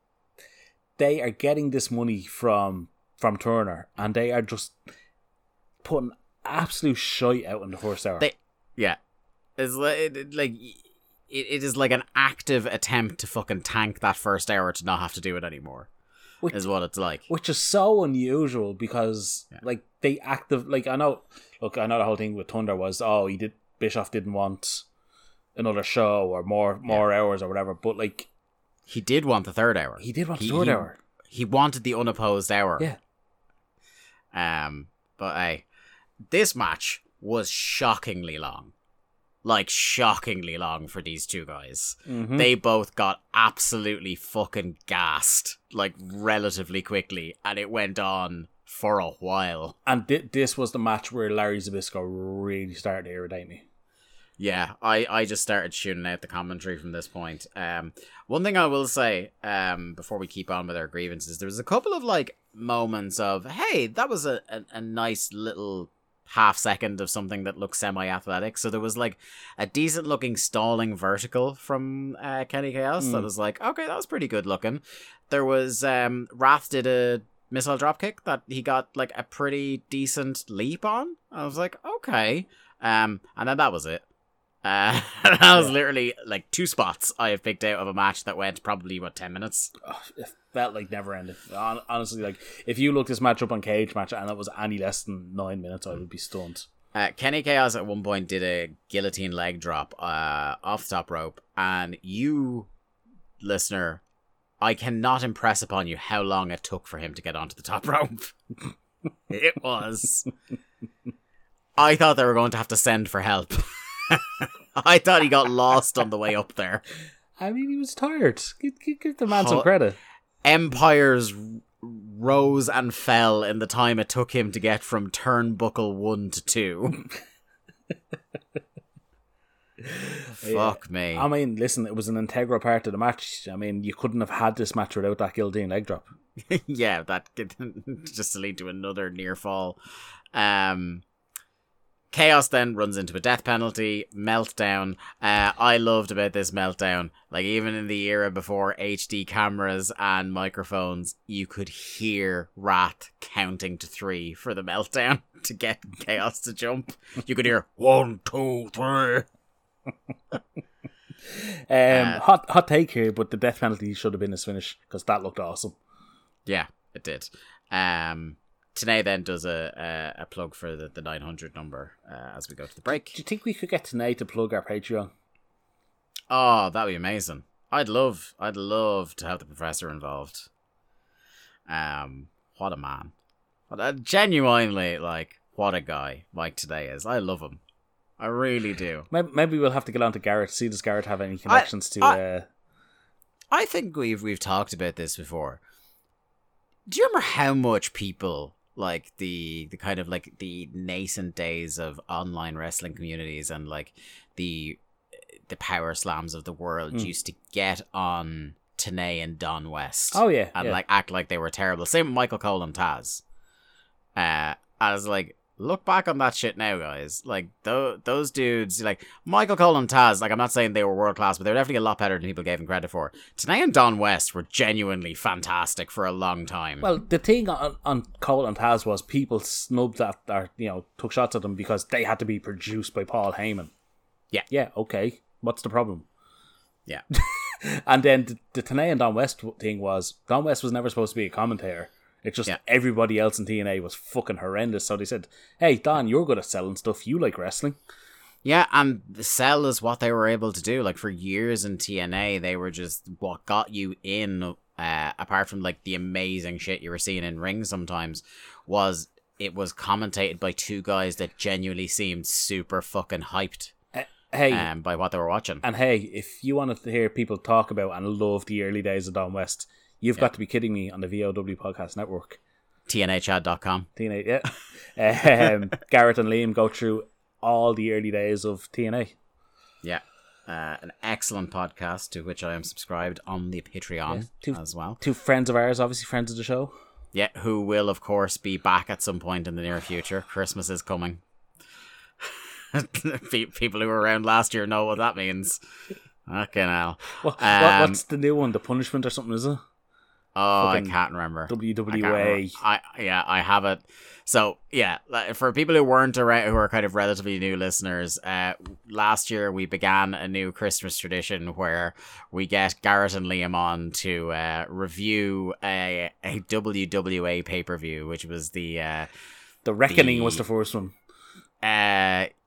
they are getting this money from Turner, and they are just putting absolute shite out in the first hour. It's like it is like an active attempt to fucking tank that first hour to not have to do it anymore. Which is what it's like. Which is so unusual because, like, they active. Like, I know the whole thing with Thunder was, Bischoff didn't want another show or more hours or whatever, but, like, he did want the third hour. He did want the third hour. He wanted the unopposed hour. Yeah. But hey, this match was shockingly long. Like, shockingly long for these two guys. Mm-hmm. They both got absolutely fucking gassed, like, relatively quickly, and it went on for a while. And this was the match where Larry Zbyszko really started to irritate me. Yeah, I just started tuning out the commentary from this point. One thing I will say, before we keep on with our grievances, there was a couple of, like, moments of, hey, that was a nice little half second of something that looks semi-athletic. So there was, like, a decent looking stalling vertical from Kenny Chaos that was like, okay, that was pretty good looking. There was Wrath did a missile dropkick that he got, like, a pretty decent leap on. I was like, okay. And then that was it. That was literally, like, 2 spots I have picked out of a match that went probably, 10 minutes? Oh, it felt like never ended. Honestly, like, if you looked this match up on Cage Match and it was any less than 9 minutes, I would be stunned. Kenny Chaos at one point did a guillotine leg drop off the top rope, and you, listener, I cannot impress upon you how long it took for him to get onto the top rope. It was. I thought they were going to have to send for help. I thought he got lost on the way up there. I mean, he was tired. Give the man some credit. Empires rose and fell in the time it took him to get from turnbuckle 1 to 2. Fuck me. I mean, listen, it was an integral part of the match. I mean, you couldn't have had this match without that guillotine leg drop. Yeah, that could just lead to another near fall. Chaos then runs into a death penalty, meltdown. I loved about this meltdown. Like, even in the era before HD cameras and microphones, you could hear Rat counting to three for the meltdown to get Chaos to jump. You could hear 1, 2, 3. Hot take here, but the death penalty should have been his finish, because that looked awesome. Yeah, it did. Tanae then does a plug for the 900 number as we go to the break. Do you think we could get Tanae to plug our Patreon? Oh, that'd be amazing. I'd love to have the Professor involved. What a man. Genuinely, like, what a guy Mike Tanae is. I love him. I really do. Maybe we'll have to get on to Garrett, see does Garrett have any connections I think we've talked about this before. Do you remember how much people, like, the kind of, like, the nascent days of online wrestling communities and, like, the power slams of the world used to get on Tanae and Don West? Oh, yeah. And, like, act like they were terrible. Same with Michael Cole and Taz. I was like, look back on that shit now, guys. Like, those dudes, like, Michael Cole and Taz, like, I'm not saying they were world-class, but they were definitely a lot better than people gave them credit for. Tanae and Don West were genuinely fantastic for a long time. Well, the thing on Cole and Taz was people snubbed at, or, you know, took shots at them because they had to be produced by Paul Heyman. Yeah. Yeah, okay. What's the problem? Yeah. And then the Tanae and Don West thing was, Don West was never supposed to be a commentator. It's just everybody else in TNA was fucking horrendous. So they said, hey, Don, you're good at selling stuff. You like wrestling. Yeah, and the sell is what they were able to do. Like, for years in TNA, they were just what got you in, apart from, like, the amazing shit you were seeing in rings sometimes, was it was commentated by two guys that genuinely seemed super fucking hyped by what they were watching. And hey, if you want to hear people talk about and love the early days of Don West... You've got to be kidding me on the VOW Podcast Network. TNAchad.com. TNA, yeah. Garrett and Liam go through all the early days of TNA. Yeah. An excellent podcast to which I am subscribed on the Patreon as well. Two friends of ours, obviously friends of the show. Yeah, who will, of course, be back at some point in the near future. Christmas is coming. People who were around last year know what that means. Fucking hell. What's the new one? The Punishment or something, is it? Oh, fucking I can't remember. WWA. I have it. So, yeah, for people who weren't around, who are kind of relatively new listeners, last year we began a new Christmas tradition where we get Garrett and Liam on to review a WWA pay-per-view, which was the Reckoning was the first one.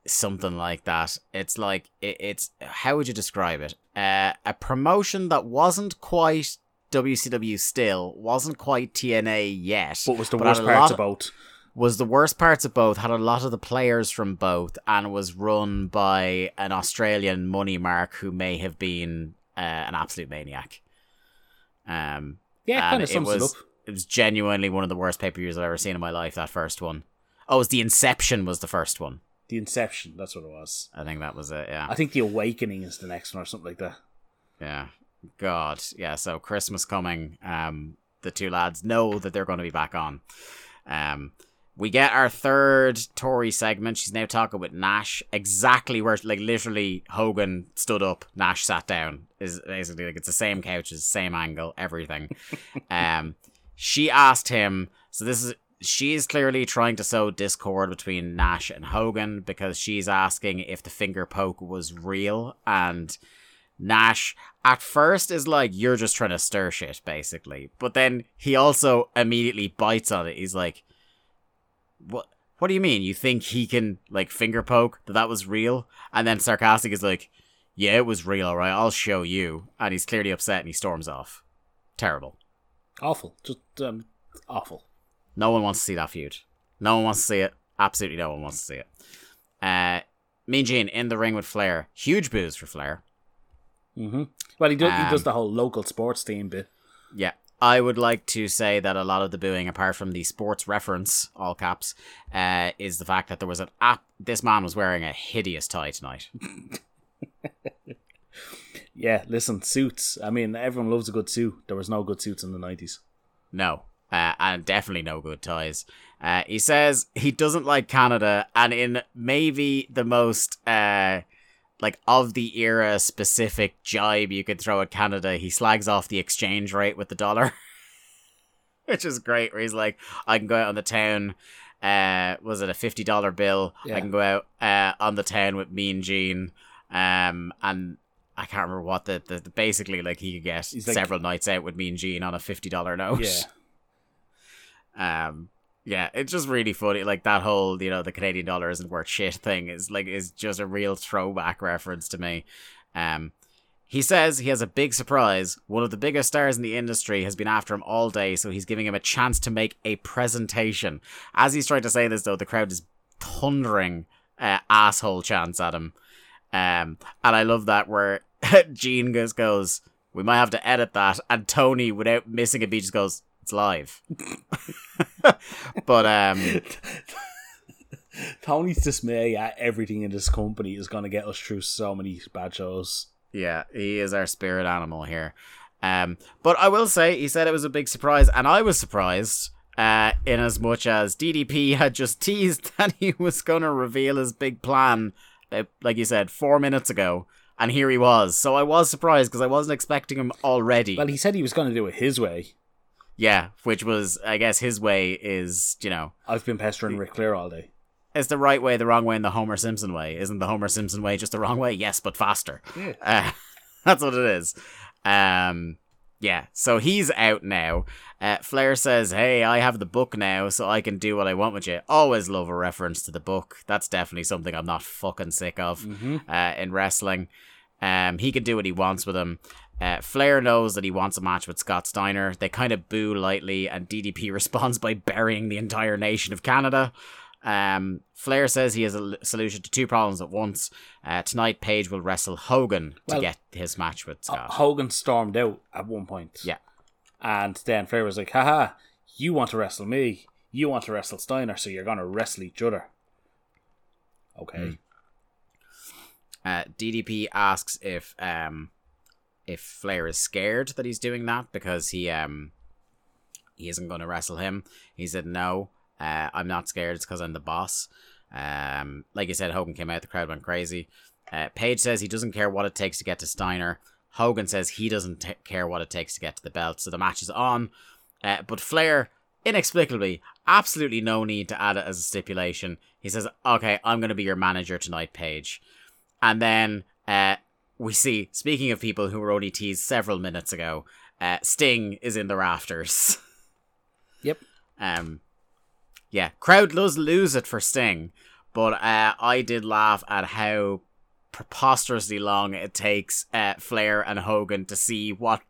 Something like that. It's like, it's how would you describe it? A promotion that wasn't quite WCW still, wasn't quite TNA yet. What was the worst parts of both? Was the worst parts of both, had a lot of the players from both, and was run by an Australian money mark who may have been an absolute maniac. Yeah, kind of sums it up. It was genuinely one of the worst pay-per-views I've ever seen in my life, that first one. Oh, it was The Inception was the first one. The Inception, that's what it was. I think that was it, yeah. I think The Awakening is the next one or something like that. Yeah. God, yeah, so Christmas coming, the two lads know that they're going to be back on. We get our third Tory segment. She's now talking with Nash, exactly where, like, literally Hogan stood up, Nash sat down. Is basically, like, it's the same couches, same angle, everything. She asked him, so this is... She's clearly trying to sow discord between Nash and Hogan, because she's asking if the finger poke was real, and Nash at first is like, you're just trying to stir shit, basically. But then he also immediately bites on it. He's like, what do you mean? You think he can, like, finger poke? That was real? And then Sarcastic is like, yeah, it was real, alright, I'll show you. And he's clearly upset and he storms off. Terrible. Awful. Just awful. No one wants to see that feud. No one wants to see it. Absolutely no one wants to see it. Mean Gene in the ring with Flair. Huge boos for Flair. Mm-hmm. Well, he does the whole local sports team bit. Yeah. I would like to say that a lot of the booing, apart from the sports reference, all caps, is the fact that there was an app. This man was wearing a hideous tie tonight. Yeah, listen, suits. I mean, everyone loves a good suit. There was no good suits in the 90s. No. and definitely no good ties. He says he doesn't like Canada, and in maybe the most like of the era specific jibe you could throw at Canada, he slags off the exchange rate with the dollar, which is great. Where he's like, I can go out on the town. Was it a $50 bill? Yeah. I can go out on the town with Mean Gene, and I can't remember what the basically like he could get several nights out with Mean Gene on a $50 note. Yeah. Yeah, it's just really funny. Like that whole, you know, the Canadian dollar isn't worth shit thing is just a real throwback reference to me. He says he has a big surprise. One of the biggest stars in the industry has been after him all day, so he's giving him a chance to make a presentation. As he's trying to say this, though, the crowd is thundering asshole chants at him. And I love that where Gene goes, we might have to edit that. And Tony, without missing a beat, just goes, it's live. But... Tony's dismay at everything in this company is going to get us through so many bad shows. Yeah, he is our spirit animal here. But I will say, he said it was a big surprise, and I was surprised in as much as DDP had just teased that he was going to reveal his big plan, like you said, 4 minutes ago, and here he was. So I was surprised because I wasn't expecting him already. Well, he said he was going to do it his way. Yeah, which was, I guess his way is, you know... I've been pestering Ric Flair all day. It's the right way, the wrong way, and the Homer Simpson way. Isn't the Homer Simpson way just the wrong way? Yes, but faster. Yeah. That's what it is. Yeah, so he's out now. Flair says, hey, I have the book now, so I can do what I want with you. Always love a reference to the book. That's definitely something I'm not fucking sick of in wrestling. He can do what he wants with him. Flair knows that he wants a match with Scott Steiner. They kind of boo lightly, and DDP responds by burying the entire nation of Canada. Flair says he has a solution to two problems at once. Tonight Page will wrestle Hogan to get his match with Scott. Hogan stormed out at one point. Yeah. And then Flair was like, haha, you want to wrestle me, you want to wrestle Steiner, so you're going to wrestle each other. Okay. DDP asks if Flair is scared that he's doing that because he isn't going to wrestle him. He said no. I'm not scared. It's because I'm the boss. Like you said, Hogan came out. The crowd went crazy. Page says he doesn't care what it takes to get to Steiner. Hogan says he doesn't care what it takes to get to the belt. So the match is on. But Flair, inexplicably, absolutely no need to add it as a stipulation. He says, okay, I'm going to be your manager tonight, Page. And then we see, speaking of people who were only teased several minutes ago, Sting is in the rafters. Yep. Yeah, crowd does lose it for Sting, but I did laugh at how preposterously long it takes Flair and Hogan to see what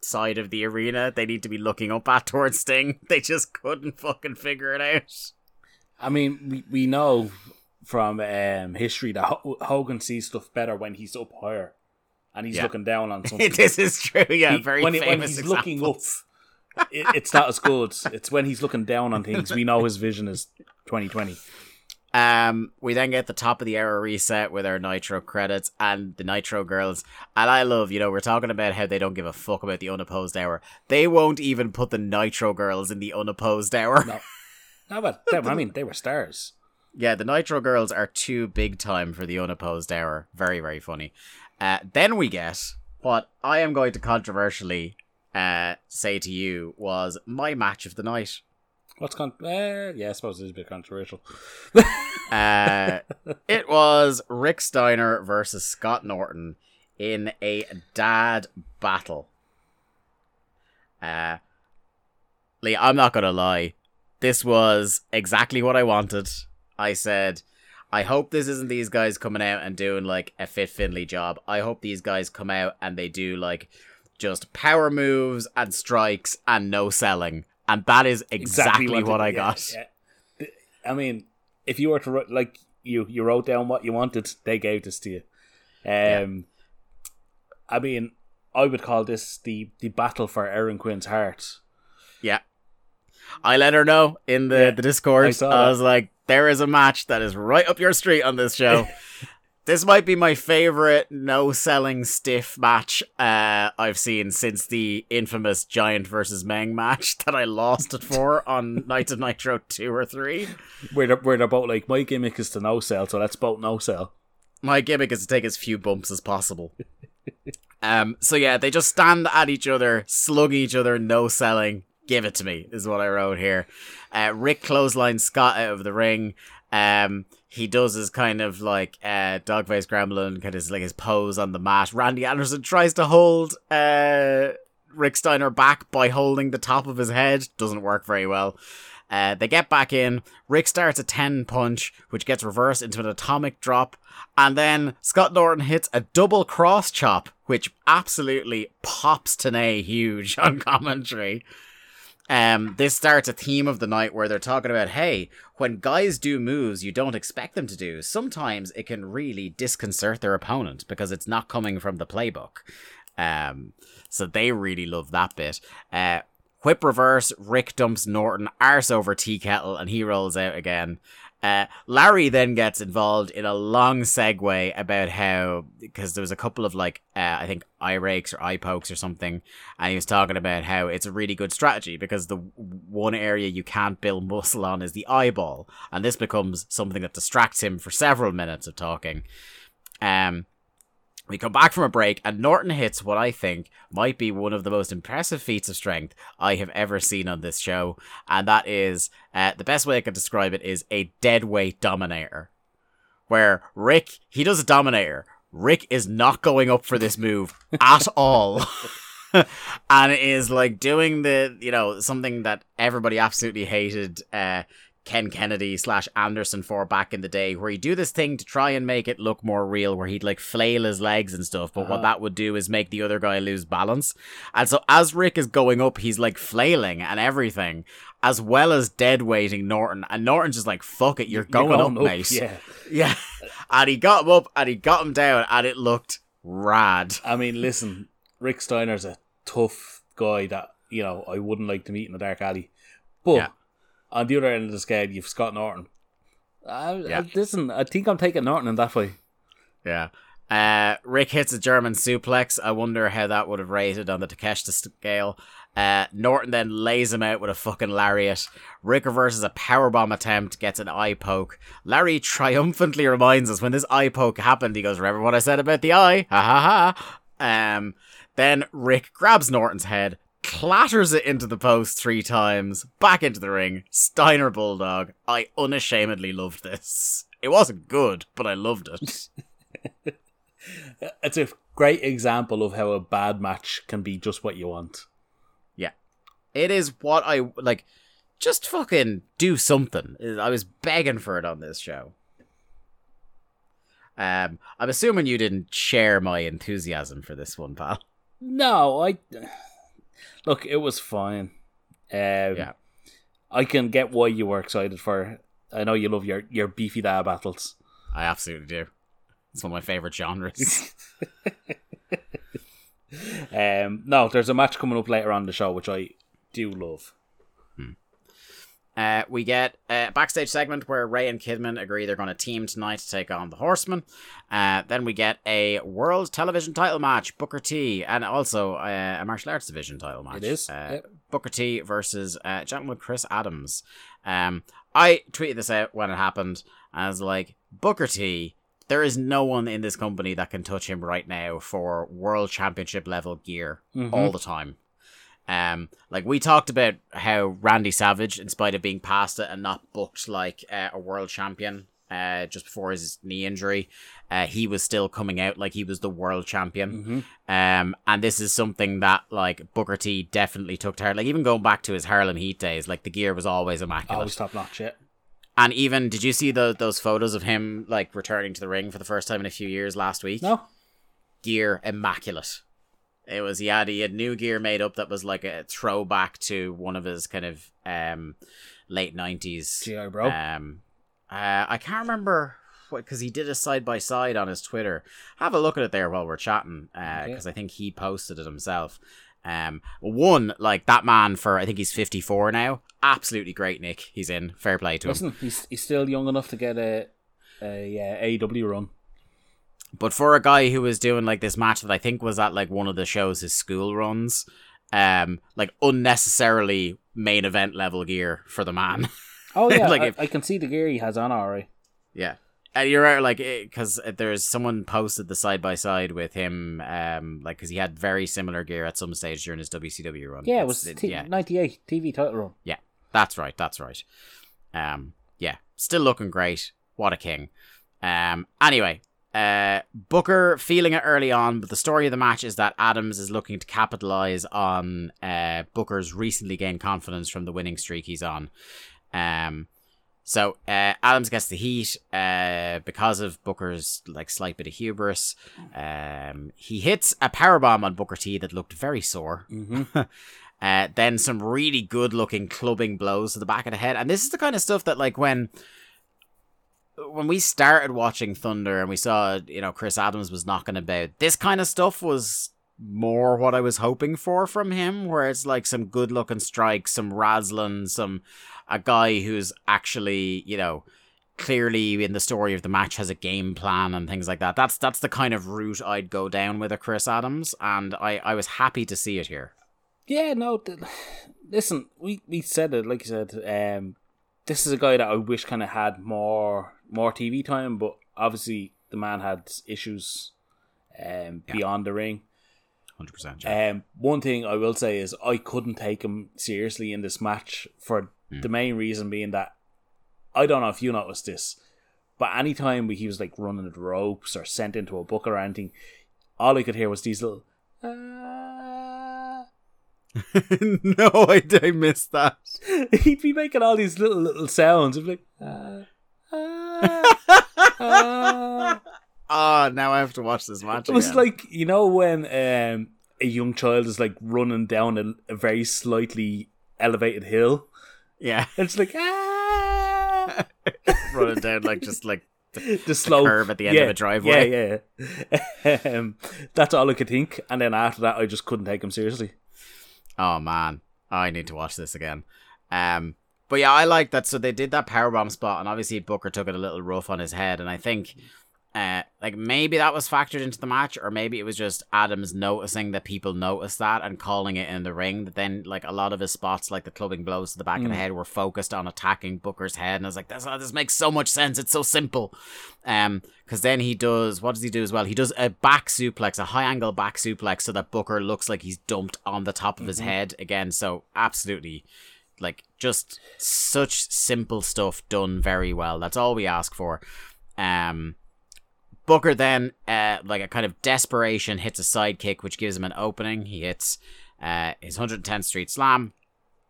side of the arena they need to be looking up at towards Sting. They just couldn't fucking figure it out. I mean, we know from history that Hogan sees stuff better when he's up higher and he's looking down on something. This is true, yeah, famous examples. When he's looking up, it's not as good. It's when he's looking down on things. We know his vision is 2020. We then get the top of the hour reset with our Nitro credits and the Nitro girls. And I love, we're talking about how they don't give a fuck about the unopposed hour. They won't even put the Nitro girls in the unopposed hour. No, but them, I mean, they were stars. Yeah, the Nitro girls are too big time for the unopposed hour. Very, very funny. Then we get what I am going to controversially... say to you was my match of the night. I suppose it is a bit controversial. It was Rick Steiner versus Scott Norton in a dad battle. Lee, I'm not gonna lie, this was exactly what I wanted. I said, I hope this isn't these guys coming out and doing like a Fit Finlay job. I hope these guys come out and they do like just power moves and strikes and no selling. And that is exactly what I got. Yeah. I mean, if you were to, you wrote down what you wanted, they gave this to you. I mean, I would call this the battle for Erin Quinn's heart. Yeah. I let her know in the Discord. I was like, there is a match that is right up your street on this show. This might be my favorite no-selling stiff match I've seen since the infamous Giant versus Meng match that I lost it for on Night of Nitro 2 or 3. Where they're both like, my gimmick is to no-sell, so let's both no-sell. My gimmick is to take as few bumps as possible. So yeah, they just stand at each other, slug each other, no-selling. Give it to me, is what I wrote here. Rick clotheslines Scott out of the ring. He does his kind of like dog face gremlin, kind of like his pose on the mat. Randy Anderson tries to hold Rick Steiner back by holding the top of his head. Doesn't work very well. They get back in. Rick starts a 10 punch, which gets reversed into an atomic drop. And then Scott Norton hits a double cross chop, which absolutely pops Tenay huge on commentary. This starts a theme of the night where they're talking about, hey, when guys do moves you don't expect them to do, sometimes it can really disconcert their opponent because it's not coming from the playbook. So they really love that bit. Whip reverse, Rick dumps Norton arse over tea kettle and he rolls out again. Larry then gets involved in a long segue about how, because there was a couple of like, I think eye rakes or eye pokes or something, and he was talking about how it's a really good strategy because the one area you can't build muscle on is the eyeball, and this becomes something that distracts him for several minutes of talking. We come back from a break and Norton hits what I think might be one of the most impressive feats of strength I have ever seen on this show. And that is, the best way I could describe it is a deadweight dominator. Where Rick, he does a dominator. Rick is not going up for this move at all. And is like doing the, you know, something that everybody absolutely hated, Ken Kennedy / Anderson for back in the day, where he'd do this thing to try and make it look more real, where he'd like flail his legs and stuff, but what that would do is make the other guy lose balance. And so as Rick is going up, he's like flailing and everything, as well as dead weighting Norton, and Norton's just like, fuck it, you're going up, mate. Yeah. And he got him up and he got him down and it looked rad. I mean, listen, Rick Steiner's a tough guy that, you know, I wouldn't like to meet in a dark alley, but yeah. On the other end of the scale, you've Scott Norton. Listen, I think I'm taking Norton in that way. Yeah. Rick hits a German suplex. I wonder how that would have rated on the Takeshita scale. Norton then lays him out with a fucking lariat. Rick reverses a powerbomb attempt, gets an eye poke. Larry triumphantly reminds us when this eye poke happened, he goes, remember what I said about the eye? Ha ha ha. Then Rick grabs Norton's head, clatters it into the post 3 times, back into the ring, Steiner Bulldog. I unashamedly loved this. It wasn't good, but I loved it. It's a great example of how a bad match can be just what you want. Yeah. It is what I, like, just fucking do something. I was begging for it on this show. I'm assuming you didn't share my enthusiasm for this one, pal. No, Look, it was fine. Yeah. I can get why you were excited for it. I know you love your beefy dad battles. I absolutely do. It's one of my favourite genres. No, there's a match coming up later on the show, which I do love. We get a backstage segment where Ray and Kidman agree they're going to team tonight to take on the Horsemen. Then we get a world television title match, Booker T, and also a martial arts division title match. It is. Booker T versus gentleman Chris Adams. I tweeted this out when it happened. I was like, Booker T, there is no one in this company that can touch him right now for world championship level gear all the time. Like we talked about how Randy Savage, in spite of being past it and not booked like a world champion just before his knee injury, he was still coming out like he was the world champion. And this is something that like Booker T definitely took to heart. Like even going back to his Harlem Heat days, like the gear was always immaculate. Always top notch, yeah. And even, did you see those photos of him like returning to the ring for the first time in a few years last week? No. Gear immaculate. It was, he had new gear made up that was like a throwback to one of his kind of late 90s. G.I. Bro. I can't remember, because he did a side-by-side on his Twitter. Have a look at it there while we're chatting, because I think he posted it himself. One, like that man for, I think he's 54 now. Absolutely great, Nick. He's in. Fair play to him. Listen, he's still young enough to get a AEW run. But for a guy who was doing like this match that I think was at like one of the shows, his school runs, like unnecessarily main event level gear for the man. Oh yeah, like I can see the gear he has on already. Yeah, and you're right, like because there's someone posted the side by side with him, like because he had very similar gear at some stage during his WCW run. Yeah, it was 98 TV title run. Yeah, that's right. Yeah, still looking great. What a king. Anyway. Booker feeling it early on, but the story of the match is that Adams is looking to capitalize on Booker's recently gained confidence from the winning streak he's on. So Adams gets the heat because of Booker's like slight bit of hubris. He hits a powerbomb on Booker T that looked very sore. Mm-hmm. Then some really good looking clubbing blows to the back of the head, and this is the kind of stuff that like when we started watching Thunder and we saw, you know, Chris Adams was knocking about, this kind of stuff was more what I was hoping for from him, where it's like some good looking strikes, some razzling, a guy who's actually, you know, clearly in the story of the match has a game plan and things like that. That's the kind of route I'd go down with a Chris Adams, and I was happy to see it here. Yeah, no, listen, we said it, like you said, this is a guy that I wish kind of had more TV time, but obviously the man had issues beyond the ring. 100%. Yeah. One thing I will say is I couldn't take him seriously in this match for the main reason being that, I don't know if you noticed this, but anytime he was like running at ropes or sent into a book or anything, all I could hear was these little... No, I missed that. He'd be making all these little sounds. I'd be like, now I have to watch this match again. It was like, you know, when a young child is like running down a very slightly elevated hill. Yeah, it's like running down like just like the slope curve at the end of a driveway. Yeah. That's all I could think, and then after that, I just couldn't take him seriously. Oh man, I need to watch this again. But yeah, I like that. So they did that powerbomb spot, and obviously Booker took it a little rough on his head. And I think, like maybe that was factored into the match, or maybe it was just Adams noticing that people noticed that and calling it in the ring. That then, like a lot of his spots, like the clubbing blows to the back of the head, were focused on attacking Booker's head. And I was like, this makes so much sense. It's so simple. Because then he does, what does he do as well? He does a back suplex, a high angle back suplex, so that Booker looks like he's dumped on the top of his head again. So absolutely, like just such simple stuff done very well. That's all we ask for. Booker then, like a kind of desperation, hits a sidekick, which gives him an opening. He hits his 110th Street Slam,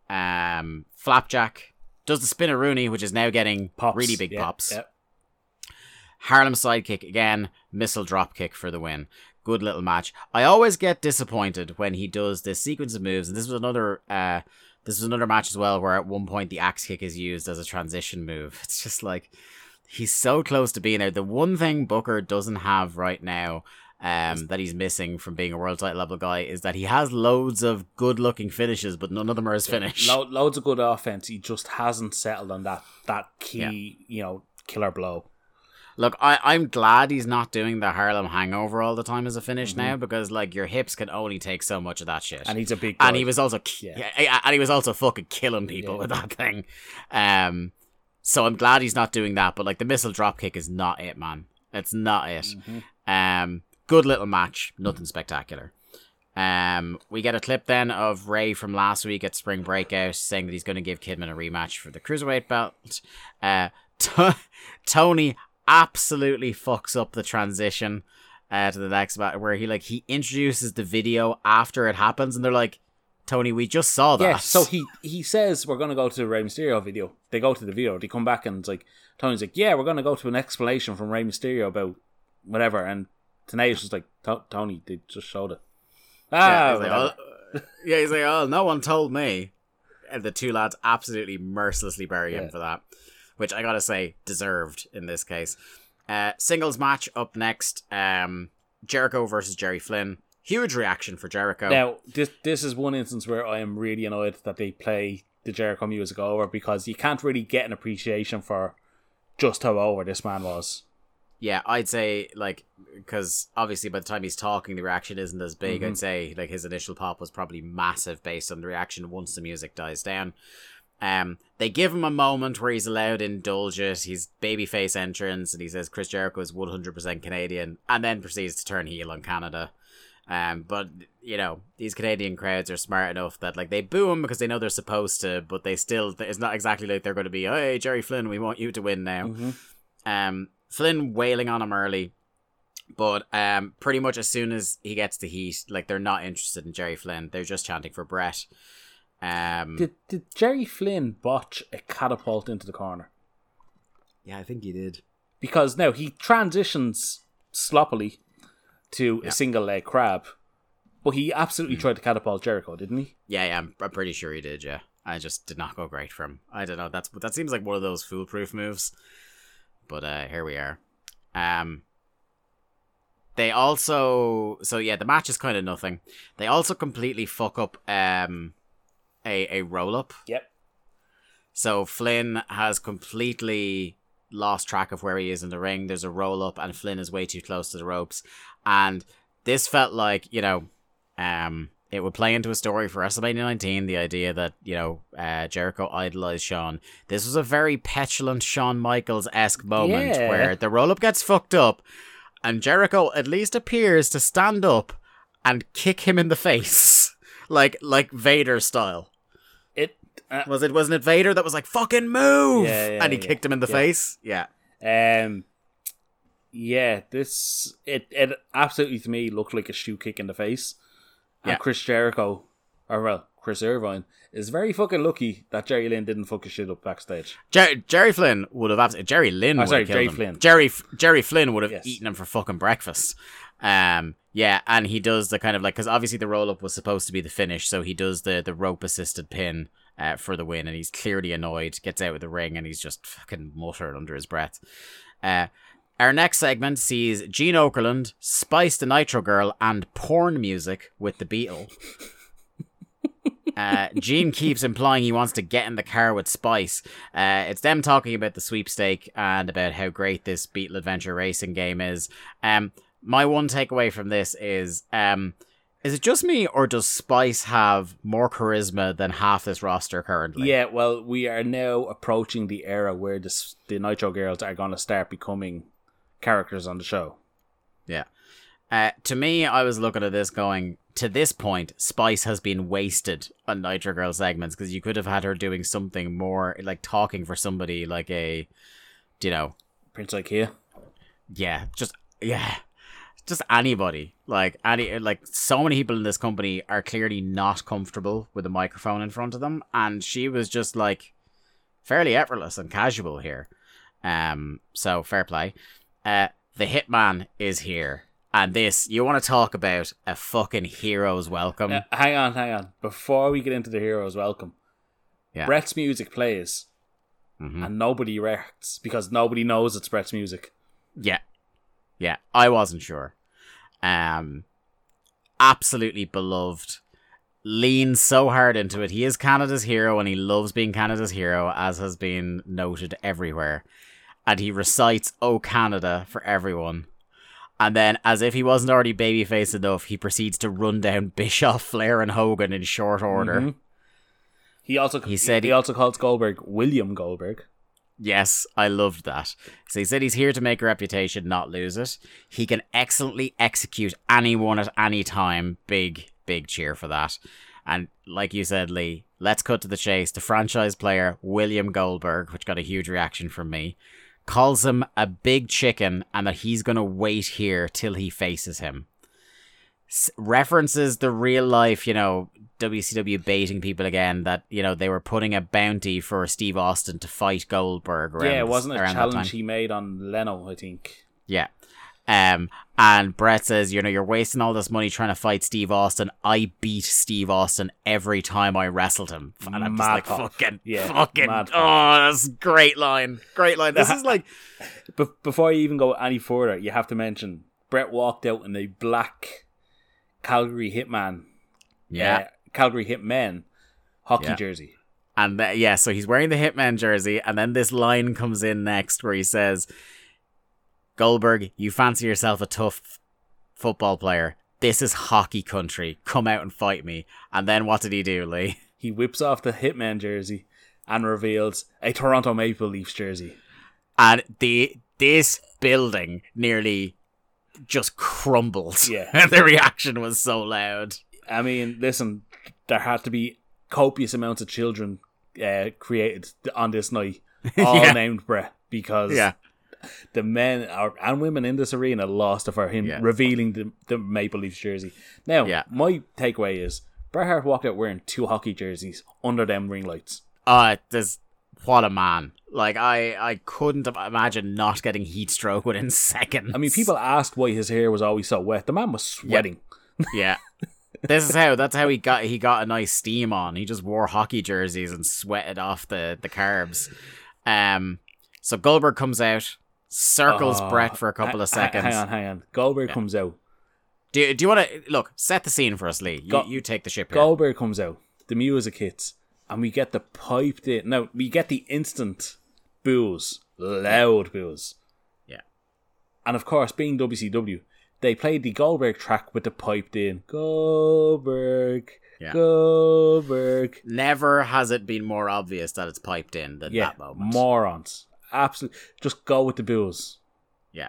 Flapjack, does the Spinaroonie, which is now getting pops. Really big pops. Yep. Harlem sidekick again, missile dropkick for the win. Good little match. I always get disappointed when he does this sequence of moves, and this was another match as well where at one point the axe kick is used as a transition move. It's just like he's so close to being there. The one thing Booker doesn't have right now that he's missing from being a world title level guy is that he has loads of good looking finishes, but none of them are his finish. Loads of good offense. He just hasn't settled on that key, you know, killer blow. Look, I'm glad he's not doing the Harlem Hangover all the time as a finish now, because like your hips can only take so much of that shit. And he's a big guy. And he was also fucking killing people with that thing. So I'm glad he's not doing that, but like the missile dropkick is not it, man. It's not it. Mm-hmm. Good little match, nothing spectacular. We get a clip then of Ray from last week at Spring Breakout saying that he's going to give Kidman a rematch for the Cruiserweight belt. Tony absolutely fucks up the transition to the next match where he introduces the video after it happens, and they're like, Tony, we just saw that. Yeah, so he says we're going to go to the Rey Mysterio video. They go to the video, they come back, and it's like Tony's like, yeah, we're going to go to an explanation from Rey Mysterio about whatever, and Tanaeus was like, Tony, they just showed it. He's like, oh, no one told me. And the two lads absolutely mercilessly bury him for that, which I gotta say, deserved in this case. Singles match up next. Jericho versus Jerry Flynn. Huge reaction for Jericho. Now, this is one instance where I am really annoyed that they play the Jericho music over, because you can't really get an appreciation for just how over this man was. Yeah, I'd say, like, because obviously by the time he's talking, the reaction isn't as big. Mm-hmm. I'd say, like, his initial pop was probably massive based on the reaction once the music dies down. They give him a moment where he's allowed to indulge it. He's babyface entrance, and he says Chris Jericho is 100% Canadian, and then proceeds to turn heel on Canada. But, you know, these Canadian crowds are smart enough that, like, they boo him because they know they're supposed to, but they still, it's not exactly like they're going to be, hey, Jerry Flynn, we want you to win now. Mm-hmm. Flynn wailing on him early, but pretty much as soon as he gets the heat, like, they're not interested in Jerry Flynn. They're just chanting for Brett. Did Jerry Flynn botch a catapult into the corner? Yeah, I think he did. Because now he transitions sloppily to a single leg crab, but he absolutely tried to catapult Jericho, didn't he? Yeah, I'm pretty sure he did, yeah. I just did not go great for him. I don't know, that seems like one of those foolproof moves. But here we are. They also... So yeah, the match is kind of nothing. They also completely fuck up a roll-up. Yep. So Flynn has completely lost track of where he is in the ring. There's a roll-up and Flynn is way too close to the ropes. And this felt like, you know, it would play into a story for WrestleMania 19, the idea that, you know, Jericho idolized Shawn. This was a very petulant Shawn Michaels-esque moment where the roll-up gets fucked up and Jericho at least appears to stand up and kick him in the face. like Vader style. Wasn't it Vader that was like, fucking move! And he kicked him in the face? Yeah. This... It absolutely, to me, looked like a shoe kick in the face. And Chris Jericho, Chris Irvine, is very fucking lucky that Jerry Lynn didn't fuck his shit up backstage. Jerry Flynn would have absolutely... Jerry Lynn would have killed him. Flynn. Jerry Flynn would have eaten him for fucking breakfast. Yeah, and he does the kind of like... Because obviously the roll-up was supposed to be the finish, so he does the rope-assisted pin for the win, and he's clearly annoyed, gets out of the ring, and he's just fucking muttering under his breath. Our next segment sees Gene Okerlund, Spice the Nitro Girl, and porn music with the Beetle. Gene keeps implying he wants to get in the car with Spice. It's them talking about the sweepstake and about how great this Beetle Adventure Racing game is. My one takeaway from this is it just me, or does Spice have more charisma than half this roster currently? Yeah, well, we are now approaching the era where the Nitro Girls are going to start becoming characters on the show. Yeah. To me, I was looking at this going, to this point, Spice has been wasted on Nitro Girl segments, because you could have had her doing something more, like talking for somebody like a, you know... Prince Ikea? Yeah, just... Yeah. Just anybody, like so many people in this company are clearly not comfortable with a microphone in front of them, and she was just like fairly effortless and casual here. So fair play. The Hitman is here, and this, you want to talk about a fucking hero's welcome. Hang on. Before we get into the hero's welcome, Brett's music plays, and nobody reacts because nobody knows it's Brett's music. Yeah. Yeah, I wasn't sure. Absolutely beloved. Leans so hard into it. He is Canada's hero, and he loves being Canada's hero, as has been noted everywhere. And he recites "Oh Canada" for everyone. And then, as if he wasn't already babyface enough, he proceeds to run down Bischoff, Flair, and Hogan in short order. Mm-hmm. He also calls Goldberg William Goldberg. Yes, I loved that. So he said he's here to make a reputation, not lose it. He can excellently execute anyone at any time. Big, big cheer for that. And like you said, Lee, let's cut to the chase. The franchise player, William Goldberg, which got a huge reaction from me, calls him a big chicken and that he's going to wait here till he faces him. References the real life, you know, WCW baiting people again, that, you know, they were putting a bounty for Steve Austin to fight Goldberg around. Yeah, it wasn't a challenge he made on Leno, I think. Yeah. And Brett says, you know, you're wasting all this money trying to fight Steve Austin. I beat Steve Austin every time I wrestled him. And I'm just like, fucking, oh, that's a great line. Great line. This is like... Before you even go any further, you have to mention, Brett walked out in a black Calgary Hitman. Yeah. Calgary Hitmen hockey jersey. And so he's wearing the Hitman jersey, and then this line comes in next where he says, Goldberg, you fancy yourself a tough football player. This is hockey country. Come out and fight me. And then what did he do, Lee? He whips off the Hitman jersey and reveals a Toronto Maple Leafs jersey. And this building nearly just crumbled. Yeah. The reaction was so loud. I mean, listen, there had to be copious amounts of children created on this night, all named Brett, because the men and women in this arena lost for him revealing the Maple Leafs jersey. Now, my takeaway is Bret Hart walked out wearing two hockey jerseys under them ring lights. What a man. Like, I couldn't imagine not getting heat stroke within seconds. I mean, people asked why his hair was always so wet. The man was sweating. Yeah. This is how, that's how he got a nice steam on. He just wore hockey jerseys and sweated off the carbs. So Goldberg comes out, circles Brett for a couple of seconds. Hang on. Goldberg comes out. Do you want to, look, set the scene for us, Lee. You take the ship here. Goldberg comes out. The music hits. And we get the piped in. No, we get the instant boos. Loud boos. Yeah. And of course, being WCW, they played the Goldberg track with the piped in. Goldberg. Yeah. Goldberg. Never has it been more obvious that it's piped in than that moment. Morons. Absolutely. Just go with the boos. Yeah.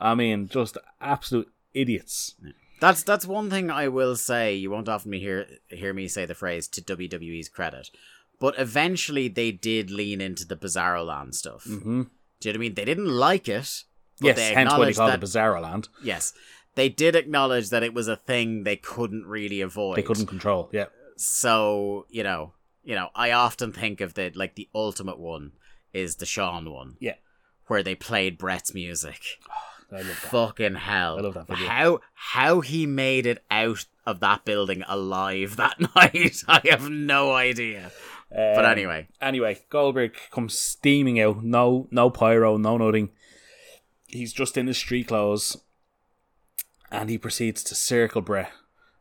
I mean, just absolute idiots. Yeah. That's one thing I will say. You won't often hear me say the phrase to WWE's credit, but eventually they did lean into the Bizarro Land stuff. Mm-hmm. Do you know what I mean? They didn't like it. But they acknowledged that, Bizarro Land. Yes, they did acknowledge that it was a thing they couldn't really avoid. They couldn't control. Yeah. So you know, I often think of the ultimate one is the Shawn one. Yeah. Where they played Brett's music. I love that. Fucking hell. I love that video. How he made it out of that building alive that night, I have no idea. But anyway, Goldberg comes steaming out. No pyro, no nothing. He's just in his street clothes. And he proceeds to circle Brett.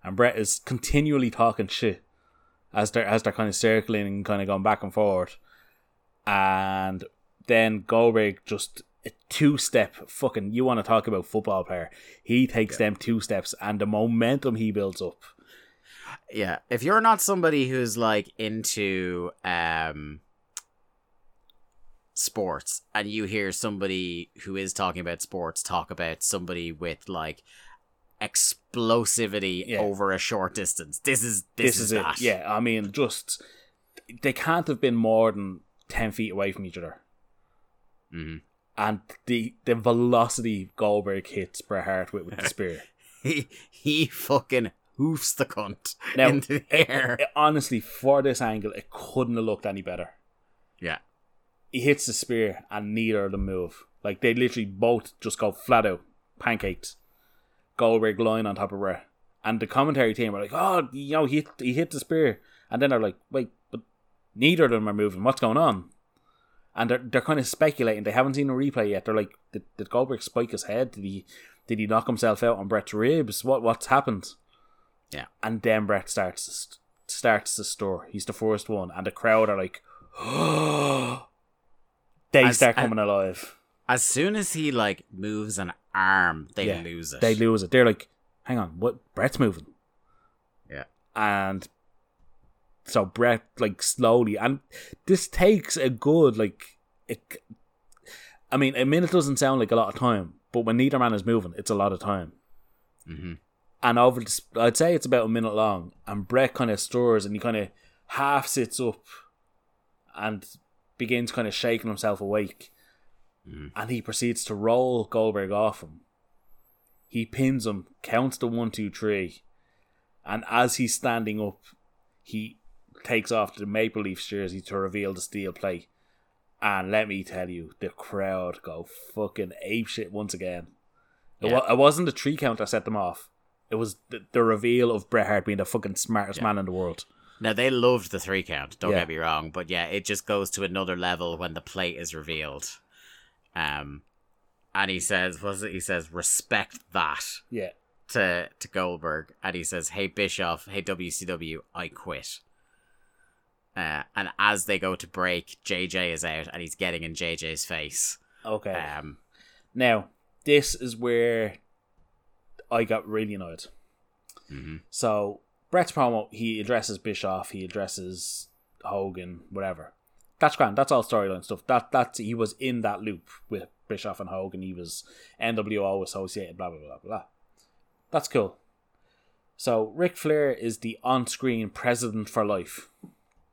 And Brett is continually talking shit as they're kind of circling and kind of going back and forth. And then Goldberg just two-step fucking, you want to talk about football player, he takes them two steps and the momentum he builds up. Yeah, if you're not somebody who's like into sports and you hear somebody who is talking about sports talk about somebody with like explosivity over a short distance, this is it. That. Yeah, I mean, just they can't have been more than 10 feet away from each other. Mm-hmm. And the velocity Goldberg hits Bret Hart with the spear. he fucking hoofs the cunt into the air. Honestly, for this angle, it couldn't have looked any better. Yeah. He hits the spear and neither of them move. Like, they literally both just go flat out. Pancakes. Goldberg lying on top of Bret. And the commentary team were like, oh, you know, he hit the spear. And then they're like, wait, but neither of them are moving. What's going on? And they're kind of speculating. They haven't seen a replay yet. They're like, did Goldberg spike his head? Did he knock himself out on Brett's ribs? What's happened? Yeah. And then Brett starts the story. He's the first one. And the crowd are like, oh, they start coming alive. As soon as he like moves an arm, they lose it. They lose it. They're like, hang on, what? Brett's moving. Yeah. And so Brett, like, slowly, and this takes a good, like, a minute doesn't sound like a lot of time, but when neither man is moving, it's a lot of time. Mm-hmm. And I'd say it's about a minute long, and Brett kind of stirs, and he kind of half sits up, and begins kind of shaking himself awake, and he proceeds to roll Goldberg off him. He pins him, counts to 1, 2, 3, and as he's standing up, he takes off the Maple Leafs jersey to reveal the steel plate. And let me tell you, the crowd go fucking apeshit once again. Yeah. It wasn't the 3 count that set them off. It was the reveal of Bret Hart being the fucking smartest man in the world. Now, they loved the 3 count, don't get me wrong. But yeah, it just goes to another level when the plate is revealed. And he says, what is it? He says, respect that. Yeah. To Goldberg, and he says, hey Bischoff, hey WCW, I quit. And as they go to break, JJ is out and he's getting in JJ's face. Okay. Now, this is where I got really annoyed. Mm-hmm. So Brett's promo, he addresses Bischoff, he addresses Hogan, whatever. That's grand. That's all storyline stuff. That's he was in that loop with Bischoff and Hogan. He was NWO associated, blah, blah, blah, blah. That's cool. So Ric Flair is the on-screen president for life.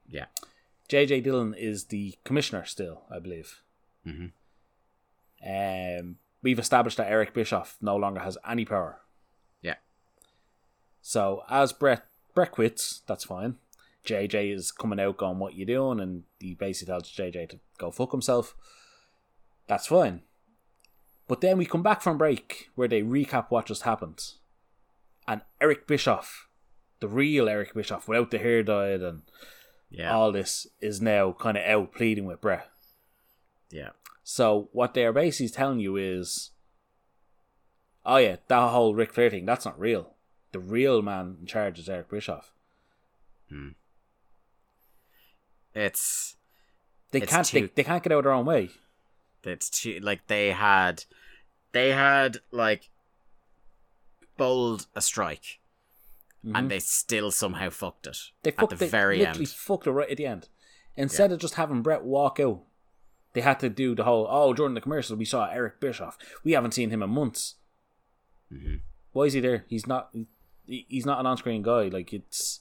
Yeah. J.J. Dillon is the commissioner still, I believe. Mm-hmm. We've established that Eric Bischoff no longer has any power. Yeah. So as Brett quits, that's fine. JJ is coming out going, what you doing? And he basically tells JJ to go fuck himself. That's fine. But then we come back from break where they recap what just happened. And Eric Bischoff, the real Eric Bischoff, without the hair dye and all this, is now kind of out pleading with Brett. Yeah. So what they are basically telling you is, oh yeah, that whole Ric Flair thing, that's not real. The real man in charge is Eric Bischoff. Hmm. They can't get out of their own way. It's too like they had like bowled a strike, mm-hmm. and they still somehow fucked it. They fucked it right at the end. Instead of just having Brett walk out, they had to do the whole, oh, during the commercial we saw Eric Bischoff. We haven't seen him in months. Mm-hmm. Why is he there? He's not an on-screen guy. Like it's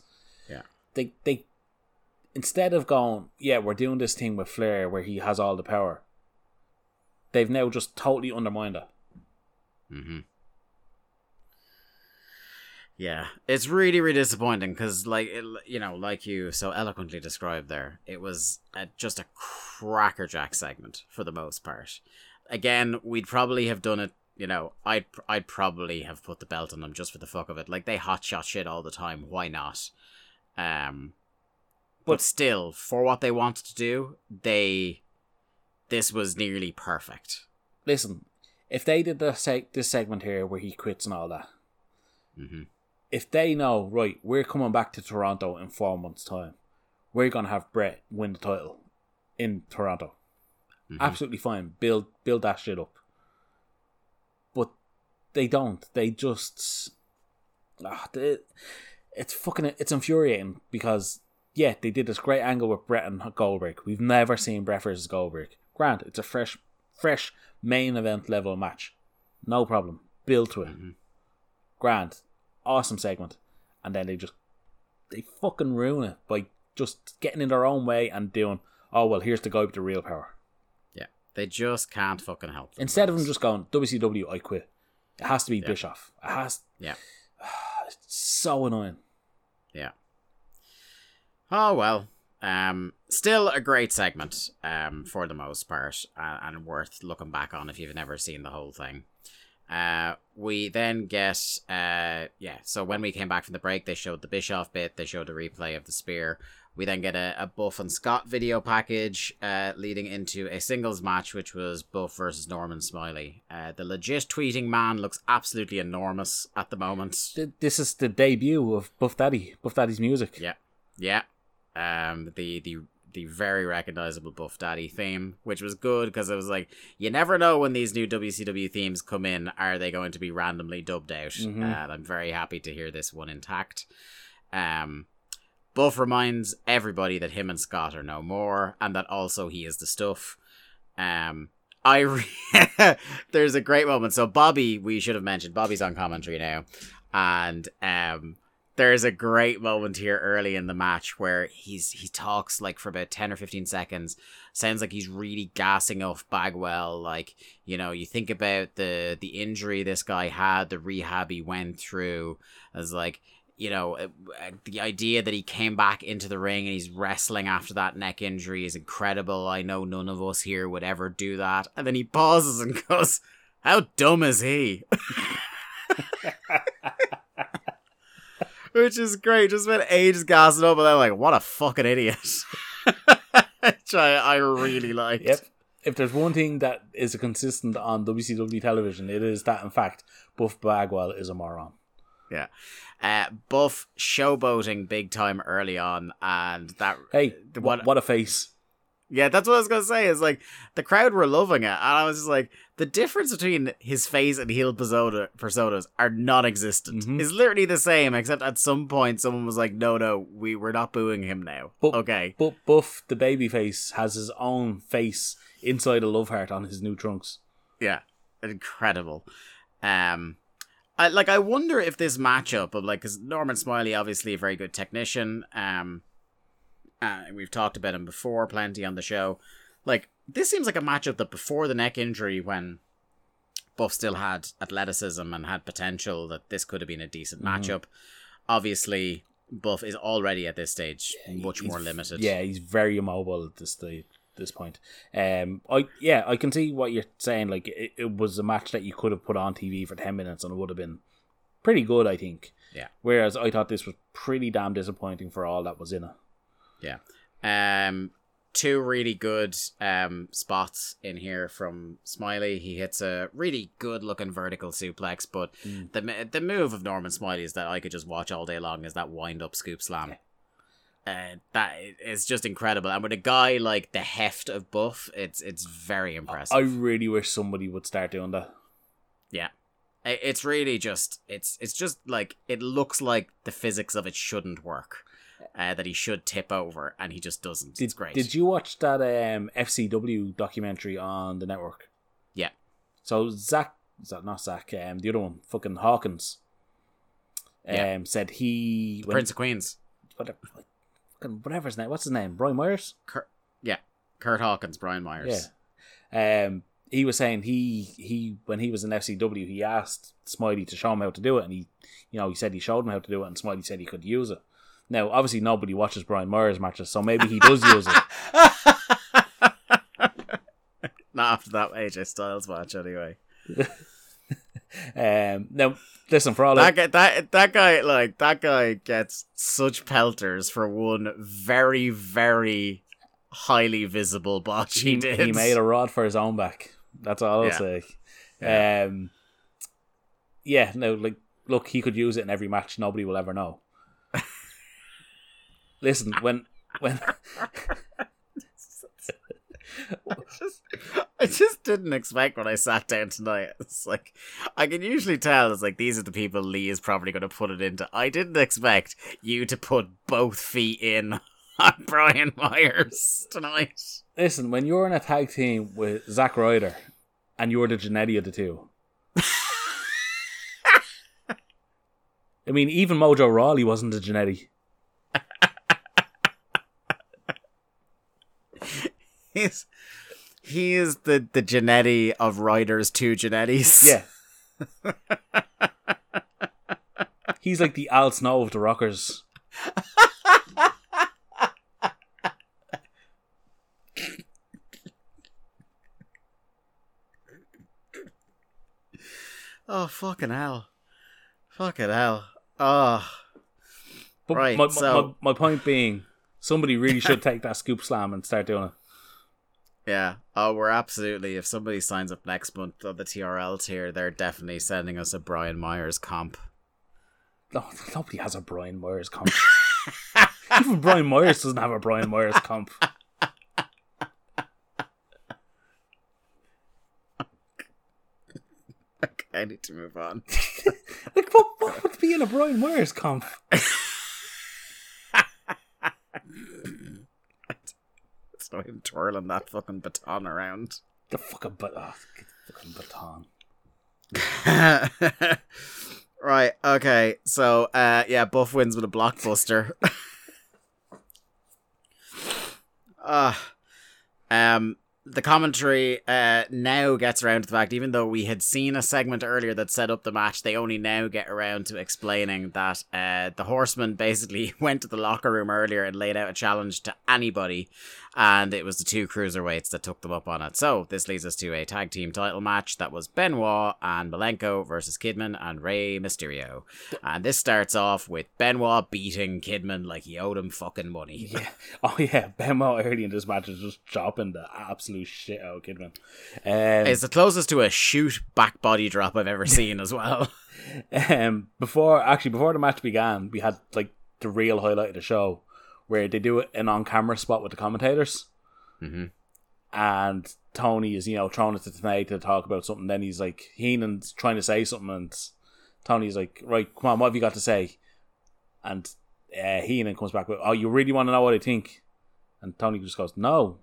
they. Instead of going, yeah, we're doing this thing with Flair where he has all the power, they've now just totally undermined it. Mm-hmm. Yeah, it's really, really disappointing because, like you so eloquently described there, it was just a crackerjack segment for the most part. Again, we'd probably have done it. You know, I'd probably have put the belt on them just for the fuck of it. Like they hotshot shit all the time. Why not? But still, for what they wanted to do, this was nearly perfect. Listen, if they did this segment here where he quits and all that, mm-hmm. if they know, right, we're coming back to Toronto in 4 months' time, we're going to have Brett win the title in Toronto. Mm-hmm. Absolutely fine. Build that shit up. But they don't. They just... It's infuriating because... Yeah, they did this great angle with Brett and Goldberg. We've never seen Brett versus Goldberg. Grant, it's a fresh main event level match. No problem. Build to it. Mm-hmm. Grant, awesome segment. And then they fucking ruin it by just getting in their own way and doing, oh, well, here's the guy with the real power. Yeah, they just can't fucking help them. Instead of them just going, WCW, I quit. It has to be Bischoff. It has. Yeah. It's so annoying. Yeah. Oh, well. Still a great segment for the most part and worth looking back on if you've never seen the whole thing. We then get... So when we came back from the break, they showed the Bischoff bit. They showed a replay of the spear. We then get a Buff and Scott video package leading into a singles match, which was Buff versus Norman Smiley. The legit tweeting man looks absolutely enormous at the moment. This is the debut of Buff Daddy's music. Yeah. Yeah. The very recognizable Buff Daddy theme, which was good because it was like, you never know when these new WCW themes come in, are they going to be randomly dubbed out? Mm-hmm. And I'm very happy to hear this one intact. Buff reminds everybody that him and Scott are no more, and that also he is the stuff. There's a great moment. So Bobby, we should have mentioned, Bobby's on commentary now, and there's a great moment here early in the match where he talks like for about 10 or 15 seconds. Sounds like he's really gassing off Bagwell. Like, you know, you think about the injury this guy had, the rehab he went through. As like, you know, the idea that he came back into the ring and he's wrestling after that neck injury is incredible. I know none of us here would ever do that. And then he pauses and goes, how dumb is he? Which is great. Just spent ages gassing up, and they're like, what a fucking idiot. Which I really liked. Yep. If there's one thing that is consistent on WCW television, it is that, in fact, Buff Bagwell is a moron. Yeah. Buff showboating big time early on, and that... Hey, what a face. Yeah, that's what I was going to say. Is like, the crowd were loving it. And I was just like, the difference between his face and heel personas are non-existent. Mm-hmm. It's literally the same, except at some point someone was like, no, we're not booing him now. But, okay. But Buff, the babyface, has his own face inside a love heart on his new trunks. Yeah. Incredible. I wonder if this matchup of, like, because Norman Smiley, obviously a very good technician, we've talked about him before plenty on the show. Like, this seems like a matchup that before the neck injury, when Buff still had athleticism and had potential, that this could have been a decent matchup. Obviously, Buff is already at this stage much more limited. Yeah, he's very immobile at this stage. This point, I can see what you're saying. Like, it was a match that you could have put on TV for 10 minutes and it would have been pretty good, I think. Yeah. Whereas I thought this was pretty damn disappointing for all that was in it. Yeah. Two really good spots in here from Smiley. He hits a really good looking vertical suplex, but the move of Norman Smiley is that I could just watch all day long is that wind up scoop slam. Yeah. That is just incredible, and with a guy like the heft of Buff, it's very impressive. I really wish somebody would start doing that. Yeah, it's really just it's just like, it looks like the physics of it shouldn't work, that he should tip over, and he just doesn't. It's great. Did you watch that FCW documentary on the network? Yeah. So the other one, fucking Hawkins, said he Prince of Queens. Whatever his name, what's his name? Brian Myers? Kurt Hawkins, Brian Myers. Yeah. He was saying he when he was in FCW, he asked Smiley to show him how to do it, and he said he showed him how to do it, and Smiley said he could use it. Now, obviously, nobody watches Brian Myers matches, so maybe he does use it. Not after that AJ Styles match, anyway. Now, listen, for all that guy gets such pelters for one very, very highly visible botch he did. He made a rod for his own back. That's all I'll say. Yeah. Look, he could use it in every match. Nobody will ever know. Listen, when. I just didn't expect when I sat down tonight. It's like, I can usually tell, it's like, these are the people Lee is probably going to put it into. I didn't expect you to put both feet in on Brian Myers tonight. Listen, when you're in a tag team with Zack Ryder and you're the Jannetty of the two, I mean, even Mojo Rawley wasn't a Jannetty. He is the Jannetty of Ryder's two Jannettys. Yeah. He's like the Al Snow of the Rockers. Oh, fucking hell. Fucking hell. Oh. But right, my point being, somebody really should take that scoop slam and start doing it. Yeah. Oh, we're absolutely. If somebody signs up next month on the TRL tier, they're definitely sending us a Brian Myers comp. No, nobody has a Brian Myers comp. Even Brian Myers doesn't have a Brian Myers comp. Okay, I need to move on. Like, what would be in a Brian Myers comp? Him twirling that fucking baton around. The fucking baton. Right, okay. So, Buff wins with a blockbuster. The commentary now gets around to the fact, even though we had seen a segment earlier that set up the match, they only now get around to explaining that the Horseman basically went to the locker room earlier and laid out a challenge to anybody, and it was the two cruiserweights that took them up on it. So this leads us to a tag team title match that was Benoit and Malenko versus Kidman and Rey Mysterio. And this starts off with Benoit beating Kidman like he owed him fucking money. Yeah. Oh yeah, Benoit early in this match is just chopping the absolute shit out, Kidman. It's the closest to a shoot back body drop I've ever seen as well. Before the match began, we had like the real highlight of the show where they do an on camera spot with the commentators. Mm-hmm. And Tony is, you know, thrown it to Tanae to talk about something. Then he's like, Heenan's trying to say something, and Tony's like, right, come on, what have you got to say? And Heenan comes back with, oh, you really want to know what I think? And Tony just goes, no,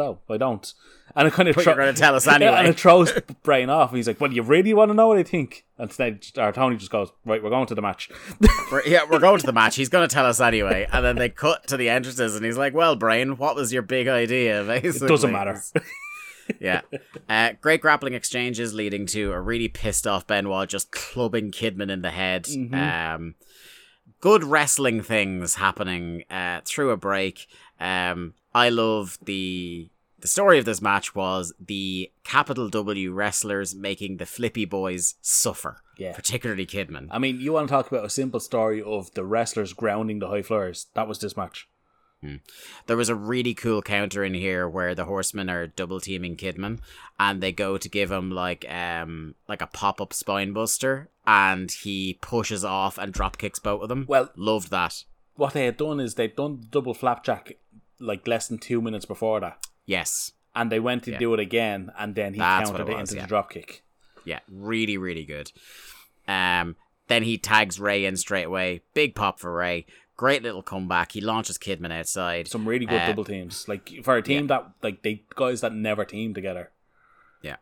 I don't. And it kind of you're going to tell us anyway. And it throws Brian off. And he's like, well, you really want to know what I think? And Tony just goes, right, we're going to the match. We're going to the match. He's going to tell us anyway. And then they cut to the entrances and he's like, well, Brian, what was your big idea? Basically. It doesn't matter. Yeah. Great grappling exchanges leading to a really pissed off Benoit just clubbing Kidman in the head. Mm-hmm. Good wrestling things happening through a break. I love the story of this match was the capital W wrestlers making the Flippy Boys suffer, particularly Kidman. I mean, you want to talk about a simple story of the wrestlers grounding the high flyers. That was this match. There was a really cool counter in here where the Horsemen are double teaming Kidman and they go to give him like a pop-up spine buster and he pushes off and drop kicks both of them. Well, loved that. What they had done is they'd done double flapjack like less than 2 minutes before that. Yes. And they went to do it again and then he countered it into the dropkick. Yeah, really, really good. Then he tags Ray in straight away. Big pop for Ray. Great little comeback. He launches Kidman outside. Some really good double teams. Like for a team that like they guys that never team together. Yeah.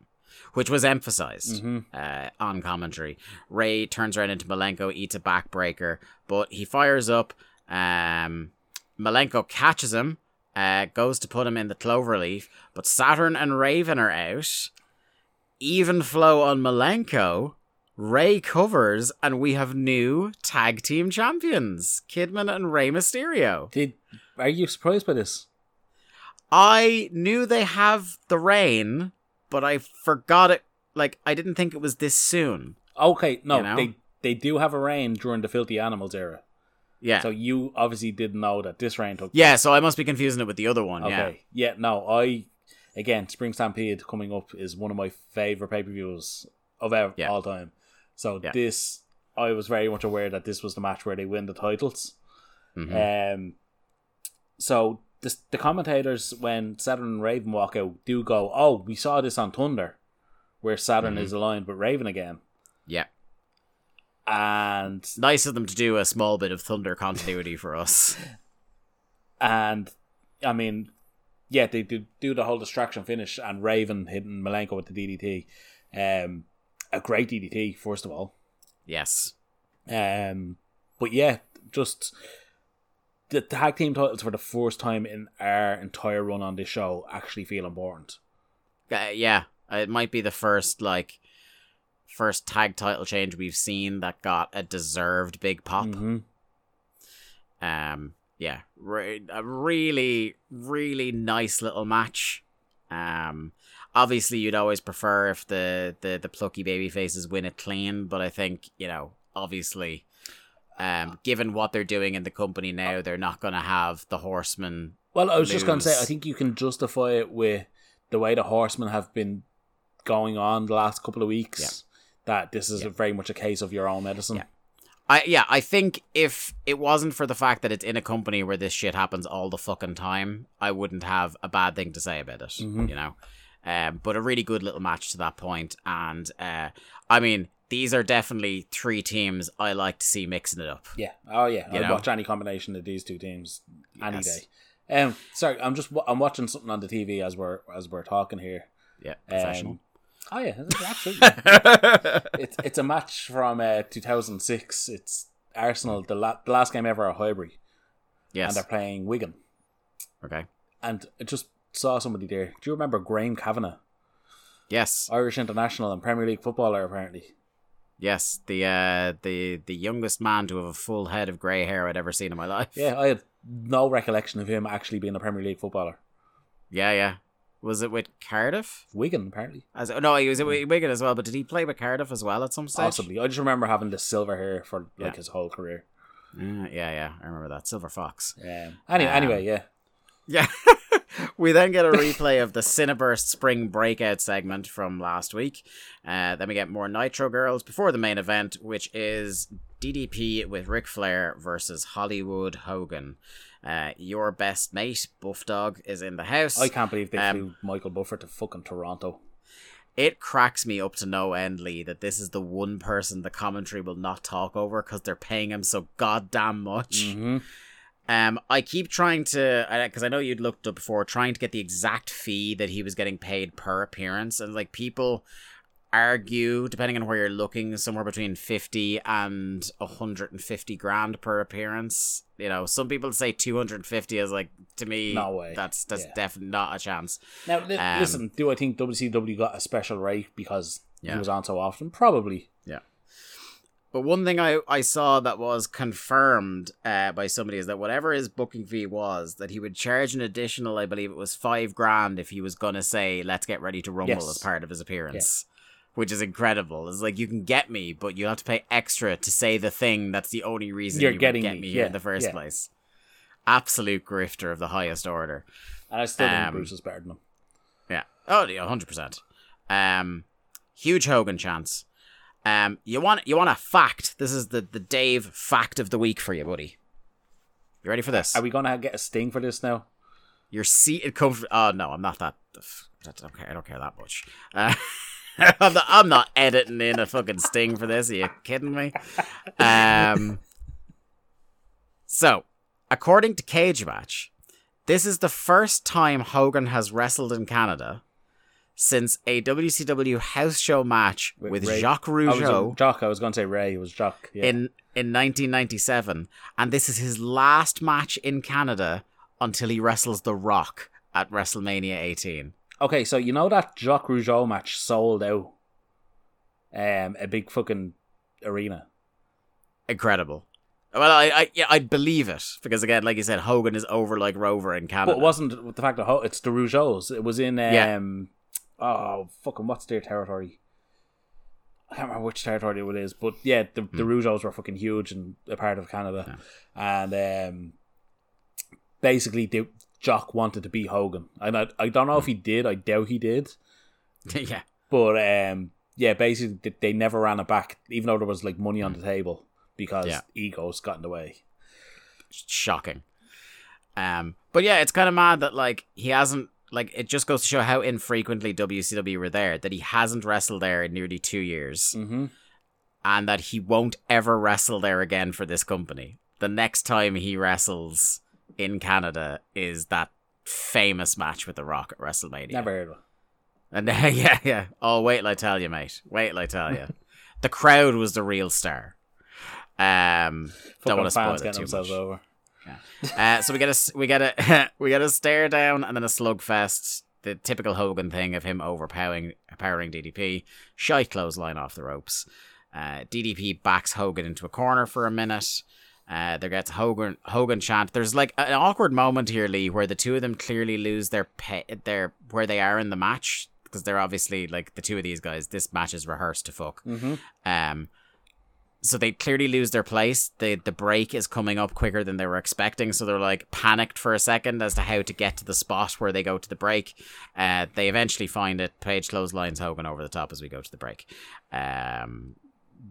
Which was emphasized on commentary. Ray turns around into Malenko, eats a backbreaker, but he fires up. Malenko catches him, goes to put him in the clover leaf, but Saturn and Raven are out. Even flow on Malenko. Ray covers, and we have new tag team champions, Kidman and Rey Mysterio. Are you surprised by this? I knew they have the reign, but I forgot it. Like, I didn't think it was this soon. Okay, no, you know? They do have a reign during the Filthy Animals era. Yeah. So you obviously didn't know that this reign took place. Yeah, so I must be confusing it with the other one. Okay. Yeah, no, again, Spring Stampede coming up is one of my favourite pay-per-views of all time. So this, I was very much aware that this was the match where they win the titles. Mm-hmm. So the commentators, when Saturn and Raven walk out, do go, oh, we saw this on Thunder, where Saturn is aligned with Raven again. Yeah. And nice of them to do a small bit of Thunder continuity for us. And, I mean, yeah, they do the whole distraction finish and Raven hitting Malenko with the DDT. A great DDT, first of all. Yes. But yeah, just the tag team titles for the first time in our entire run on this show actually feel important. Yeah, it might be the first tag title change we've seen that got a deserved big pop. Mm-hmm. Yeah, a really, really nice little match. Obviously, you'd always prefer if the plucky baby faces win it clean, but I think, you know, obviously, given what they're doing in the company now, they're not going to have the Horsemen. Well, I was just going to say, I think you can justify it with the way the Horsemen have been going on the last couple of weeks, that this is very much a case of your own medicine. Yeah. I think if it wasn't for the fact that it's in a company where this shit happens all the fucking time, I wouldn't have a bad thing to say about it, you know? But a really good little match to that point. And, I mean, these are definitely three teams I like to see mixing it up. Yeah. Oh, yeah. I'd watch any combination of these two teams any day. Sorry, I'm watching something on the TV as we're talking here. Yeah, professional. Oh, yeah, absolutely. It's a match from 2006. It's Arsenal, the last game ever at Highbury. Yes. And they're playing Wigan. Okay. And it just... saw somebody there. Do you remember Graham Kavanagh? Yes. Irish international and Premier League footballer, apparently. Yes, the youngest man to have a full head of grey hair I'd ever seen in my life. Yeah, I had no recollection of him actually being a Premier League footballer. Yeah. Was it with Cardiff? Wigan, apparently. He was with Wigan as well, but did he play with Cardiff as well at some stage? Possibly. I just remember having the silver hair for his whole career. Yeah, I remember that. Silver Fox. Anyway. Yeah. We then get a replay of the Cineburst Spring Breakout segment from last week. Then we get more Nitro Girls before the main event, which is DDP with Ric Flair versus Hollywood Hogan. Your best mate, Buff Dog, is in the house. I can't believe they flew Michael Buffer to fucking Toronto. It cracks me up to no end, Lee, that this is the one person the commentary will not talk over because they're paying him so goddamn much. Mm-hmm. I keep trying to, because I know you'd looked up before, trying to get the exact fee that he was getting paid per appearance. And like people argue, depending on where you're looking, somewhere between 50 and 150 grand per appearance. You know, some people say 250 is like, to me, no way. That's definitely not a chance. Now, listen, do I think WCW got a special rate because he was on so often? Probably. Yeah. But one thing I saw that was confirmed by somebody is that whatever his booking fee was, that he would charge an additional, I believe it was $5,000 if he was going to say, let's get ready to rumble as part of his appearance, which is incredible. It's like, you can get me, but you have to pay extra to say the thing. That's the only reason you get me here in the first place. Absolute grifter of the highest order. And I still think Bruce is better than him. Yeah. Oh, yeah, 100%. Huge Hogan chance. You want a fact? This is the Dave fact of the week for you, buddy. You ready for this? Are we gonna get a sting for this now? You're seated comfortably. Oh no, I'm not that. I don't care that much. I'm not editing in a fucking sting for this. Are you kidding me? So, according to Cage Match, this is the first time Hogan has wrestled in Canada since a WCW house show match with Jacques Rougeau. I was going to say Ray. It was Jacques. Yeah. In 1997. And this is his last match in Canada until he wrestles The Rock at WrestleMania 18. Okay, so you know that Jacques Rougeau match sold out a big fucking arena. Incredible. Well, I'd believe it because again, like you said, Hogan is over like Rover in Canada. But it wasn't the fact that it's the Rougeaus. It was in... Oh, fucking, what's their territory? I can't remember which territory it is, but yeah, the Rougeaus were fucking huge and a part of Canada. Yeah. And basically, Jock wanted to beat Hogan. And I don't know if he did. I doubt he did. Yeah. But basically, they never ran it back, even though there was like money on the table because egos got in the way. Shocking. But yeah, it's kind of mad that like he hasn't. Like, it just goes to show how infrequently WCW were there, that he hasn't wrestled there in nearly 2 years. Mm-hmm. And that he won't ever wrestle there again for this company. The next time he wrestles in Canada is that famous match with The Rock at WrestleMania. Never heard of it. And oh, wait till I tell you, mate. Wait till I tell you. The crowd was the real star. Don't want to spoil it too much. Over. Yeah. So we get a stare down and then a slugfest. The typical Hogan thing of him overpowering DDP. Shy clothesline off the ropes. DDP backs Hogan into a corner for a minute. There gets Hogan chant. There's like an awkward moment here, Lee, where the two of them clearly lose their where they are in the match because they're obviously like the two of these guys. This match is rehearsed to fuck. Mm-hmm. So they clearly lose their place. The break is coming up quicker than they were expecting. So they're like panicked for a second as to how to get to the spot where they go to the break. They eventually find it. Page clotheslines Hogan over the top as we go to the break.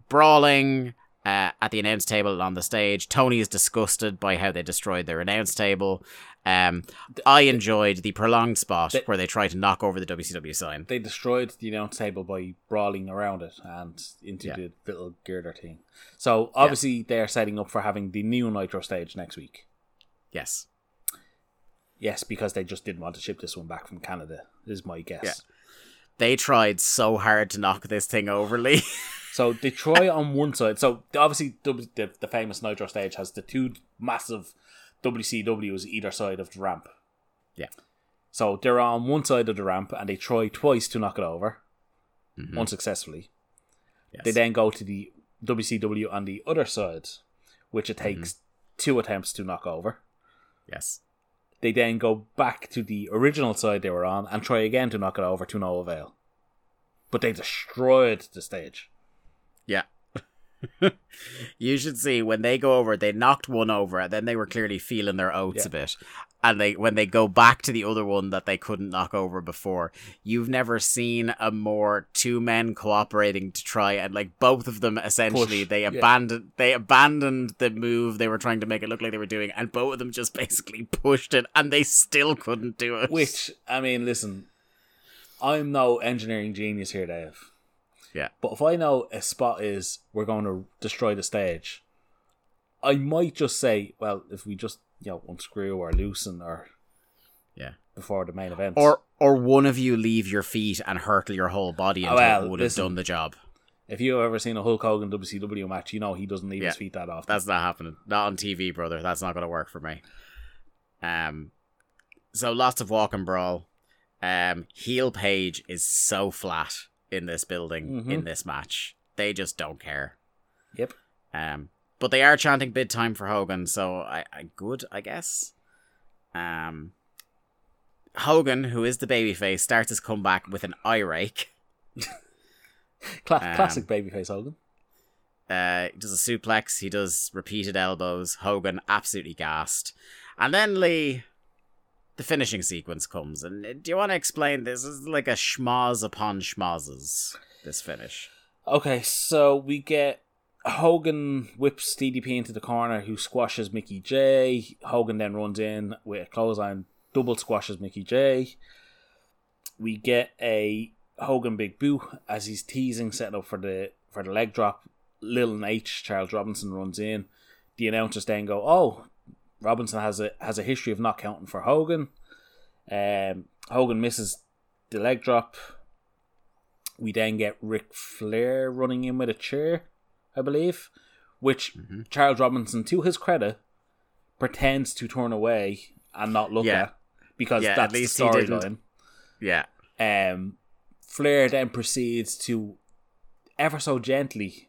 Brawling at the announce table on the stage. Tony is disgusted by how they destroyed their announce table. I enjoyed the prolonged spot where they try to knock over the WCW sign. They destroyed the announce table by brawling around it and into the little girder thing. So obviously they are setting up for having the new Nitro stage next week. Yes. Yes, because they just didn't want to ship this one back from Canada, is my guess. Yeah. They tried so hard to knock this thing over, Lee. So they try on one side. So obviously the famous Nitro stage has the two massive WCWs either side of the ramp. Yeah. So they're on one side of the ramp and they try twice to knock it over. Mm-hmm. Unsuccessfully. Yes. They then go to the WCW on the other side, which it takes two attempts to knock over. Yes. They then go back to the original side they were on and try again to knock it over to no avail. But they destroyed the stage. Yeah. You should see when they go over, they knocked one over and then they were clearly feeling their oats a bit. And they, when they go back to the other one that they couldn't knock over before, you've never seen a more two men cooperating to try and like both of them essentially push. They abandoned the move they were trying to make it look like they were doing, and both of them just basically pushed it and they still couldn't do it. Which, I mean, listen, I'm no engineering genius here, Dave. Yeah. But if I know a spot is we're going to destroy the stage, I might just say, well, if we just, you know, unscrew or loosen or before the main event. Or one of you leave your feet and hurtle your whole body until it would have done the job. If you've ever seen a Hulk Hogan WCW match, you know he doesn't leave his feet that often. That's not happening. Not on TV, brother. That's not going to work for me. So lots of walk and brawl. Heel Page is so flat in this building, in this match. They just don't care. Yep. But they are chanting bid time for Hogan, so I good, I guess. Hogan, who is the babyface, starts his comeback with an eye rake. Classic babyface Hogan. He does a suplex, he does repeated elbows. Hogan absolutely gassed. And then the finishing sequence comes, and do you want to explain this? This is like a schmoz upon schmozes, this finish. Okay, so we get Hogan whips DDP into the corner, who squashes Mickey J. Hogan then runs in with a clothesline, double squashes Mickey J. We get a Hogan big boot as he's teasing, setting up for the leg drop. Lil H, Charles Robinson, runs in. The announcers then go, oh, Robinson has a history of not counting for Hogan. Hogan misses the leg drop. We then get Ric Flair running in with a chair, I believe, which Charles Robinson, to his credit, pretends to turn away and not look at, because that's the storyline. Yeah. Flair then proceeds to ever so gently.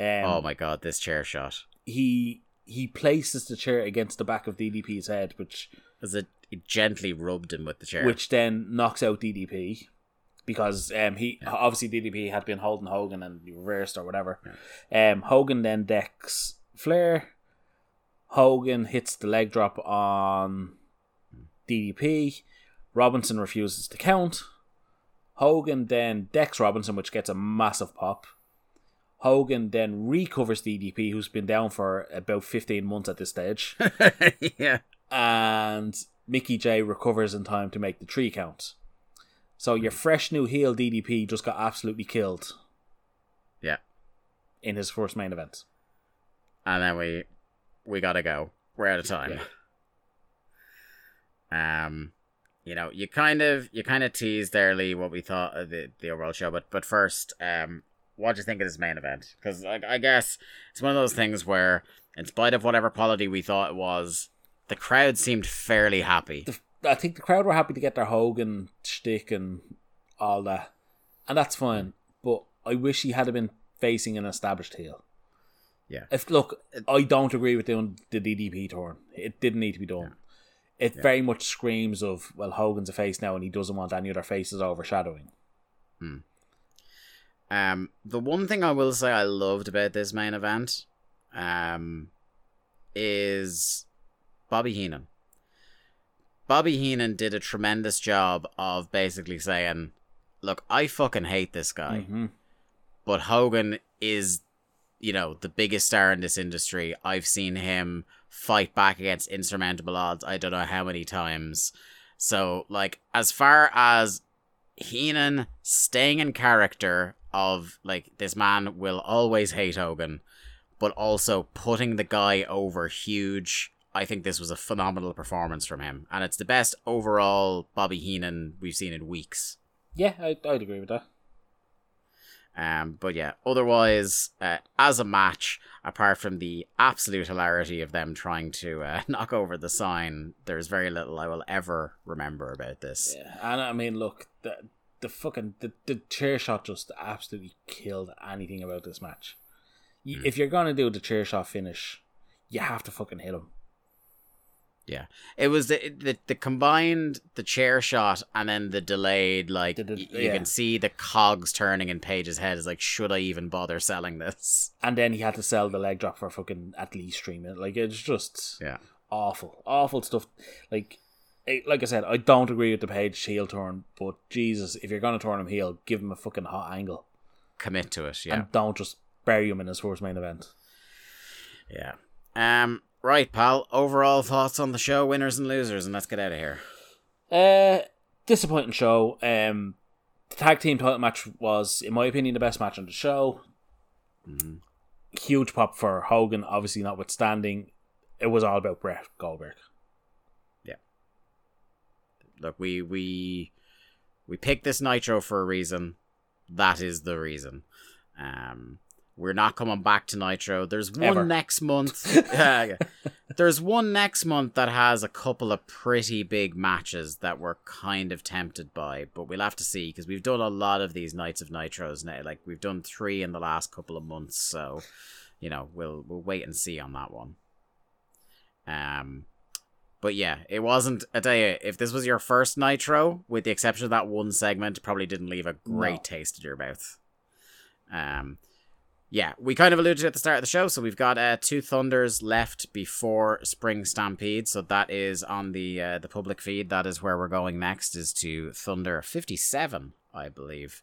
Oh my God! This chair shot. He places the chair against the back of DDP's head, which... It gently rubbed him with the chair. Which then knocks out DDP, because obviously DDP had been holding Hogan and he reversed or whatever. Yeah. Hogan then decks Flair. Hogan hits the leg drop on DDP. Robinson refuses to count. Hogan then decks Robinson, which gets a massive pop. Hogan then recovers DDP, who's been down for about 15 months at this stage. Yeah. And Mickey J recovers in time to make the 3 count. So your fresh new heel DDP just got absolutely killed. Yeah. In his first main event. And then we gotta go. We're out of time. Yeah. You know, you kind of teased there, Lee, what we thought of the overall show, but first, what do you think of this main event? Because I guess it's one of those things where, in spite of whatever quality we thought it was, the crowd seemed fairly happy. I think the crowd were happy to get their Hogan shtick and all that. And that's fine. But I wish he had been facing an established heel. Yeah. I don't agree with doing the DDP turn. It didn't need to be done. Yeah. It very much screams of, well, Hogan's a face now and he doesn't want any other faces overshadowing. Hmm. The one thing I will say I loved about this main event is Bobby Heenan. Bobby Heenan did a tremendous job of basically saying, look, I fucking hate this guy, but Hogan is, you know, the biggest star in this industry. I've seen him fight back against insurmountable odds I don't know how many times. So, like, as far as Heenan staying in character of, like, this man will always hate Hogan, but also putting the guy over huge. I think this was a phenomenal performance from him, and it's the best overall Bobby Heenan we've seen in weeks. Yeah, I'd agree with that. But yeah, otherwise, as a match, apart from the absolute hilarity of them trying to knock over the sign, there's very little I will ever remember about this. Yeah, and I mean, look, the chair shot just absolutely killed anything about this match. If you're gonna do the chair shot finish, you have to fucking hit him. Yeah, it was the combined the chair shot and then the delayed, like you can see the cogs turning in Paige's head. Is like, should I even bother selling this? And then he had to sell the leg drop for fucking at least 3 minutes. Like, it's just awful stuff. Like I said, I don't agree with the Paige heel turn, but Jesus, if you're gonna turn him heel, give him a fucking hot angle. Commit to it, yeah. And don't just bury him in his first main event. Yeah. Right, pal. Overall thoughts on the show, winners and losers, and let's get out of here. Disappointing show. The tag team title match was, in my opinion, the best match on the show. Mm-hmm. Huge pop for Hogan, obviously notwithstanding. It was all about Brett Goldberg. Look, we picked this Nitro for a reason. That is the reason. We're not coming back to Nitro. There's one next month. There's one next month that has a couple of pretty big matches that we're kind of tempted by, but we'll have to see, because we've done a lot of these nights of Nitros now. Like, we've done 3 in the last couple of months, so you know, we'll wait and see on that one. But yeah, it wasn't a day. If this was your first Nitro, with the exception of that one segment, probably didn't leave a great taste in your mouth. Yeah, we kind of alluded to it at the start of the show, so we've got 2 Thunders left before Spring Stampede, so that is on the public feed. That is where we're going next, is to Thunder 57, I believe.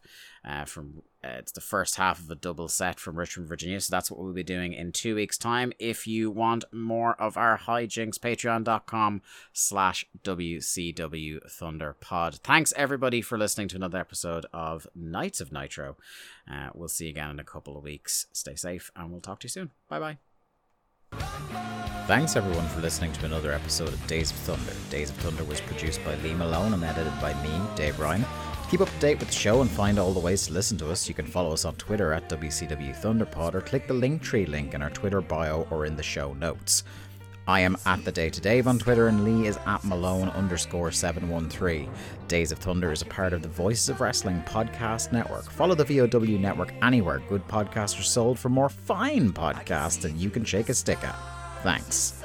It's the first half of a double set from Richmond, Virginia, so that's what we'll be doing in 2 weeks' time. If you want more of our hijinks, patreon.com/WCW Thunderpod. Thanks, everybody, for listening to another episode of Nights of Nitro. We'll see you again in a couple of weeks. Stay safe, and we'll talk to you soon. Bye-bye. Thanks everyone for listening to another episode of Days of Thunder. Days of Thunder was produced by Lee Malone and edited by me, Dave Ryan. To keep up to date with the show and find all the ways to listen to us, you can follow us on Twitter at WCW Thunderpod, or click the Linktree link in our Twitter bio or in the show notes. I am at The Day to Dave on Twitter, and Lee is at Malone_713. Days of Thunder is a part of the Voices of Wrestling podcast network. Follow the VOW network anywhere good podcasts are sold for more fine podcasts than you can shake a stick at. Thanks.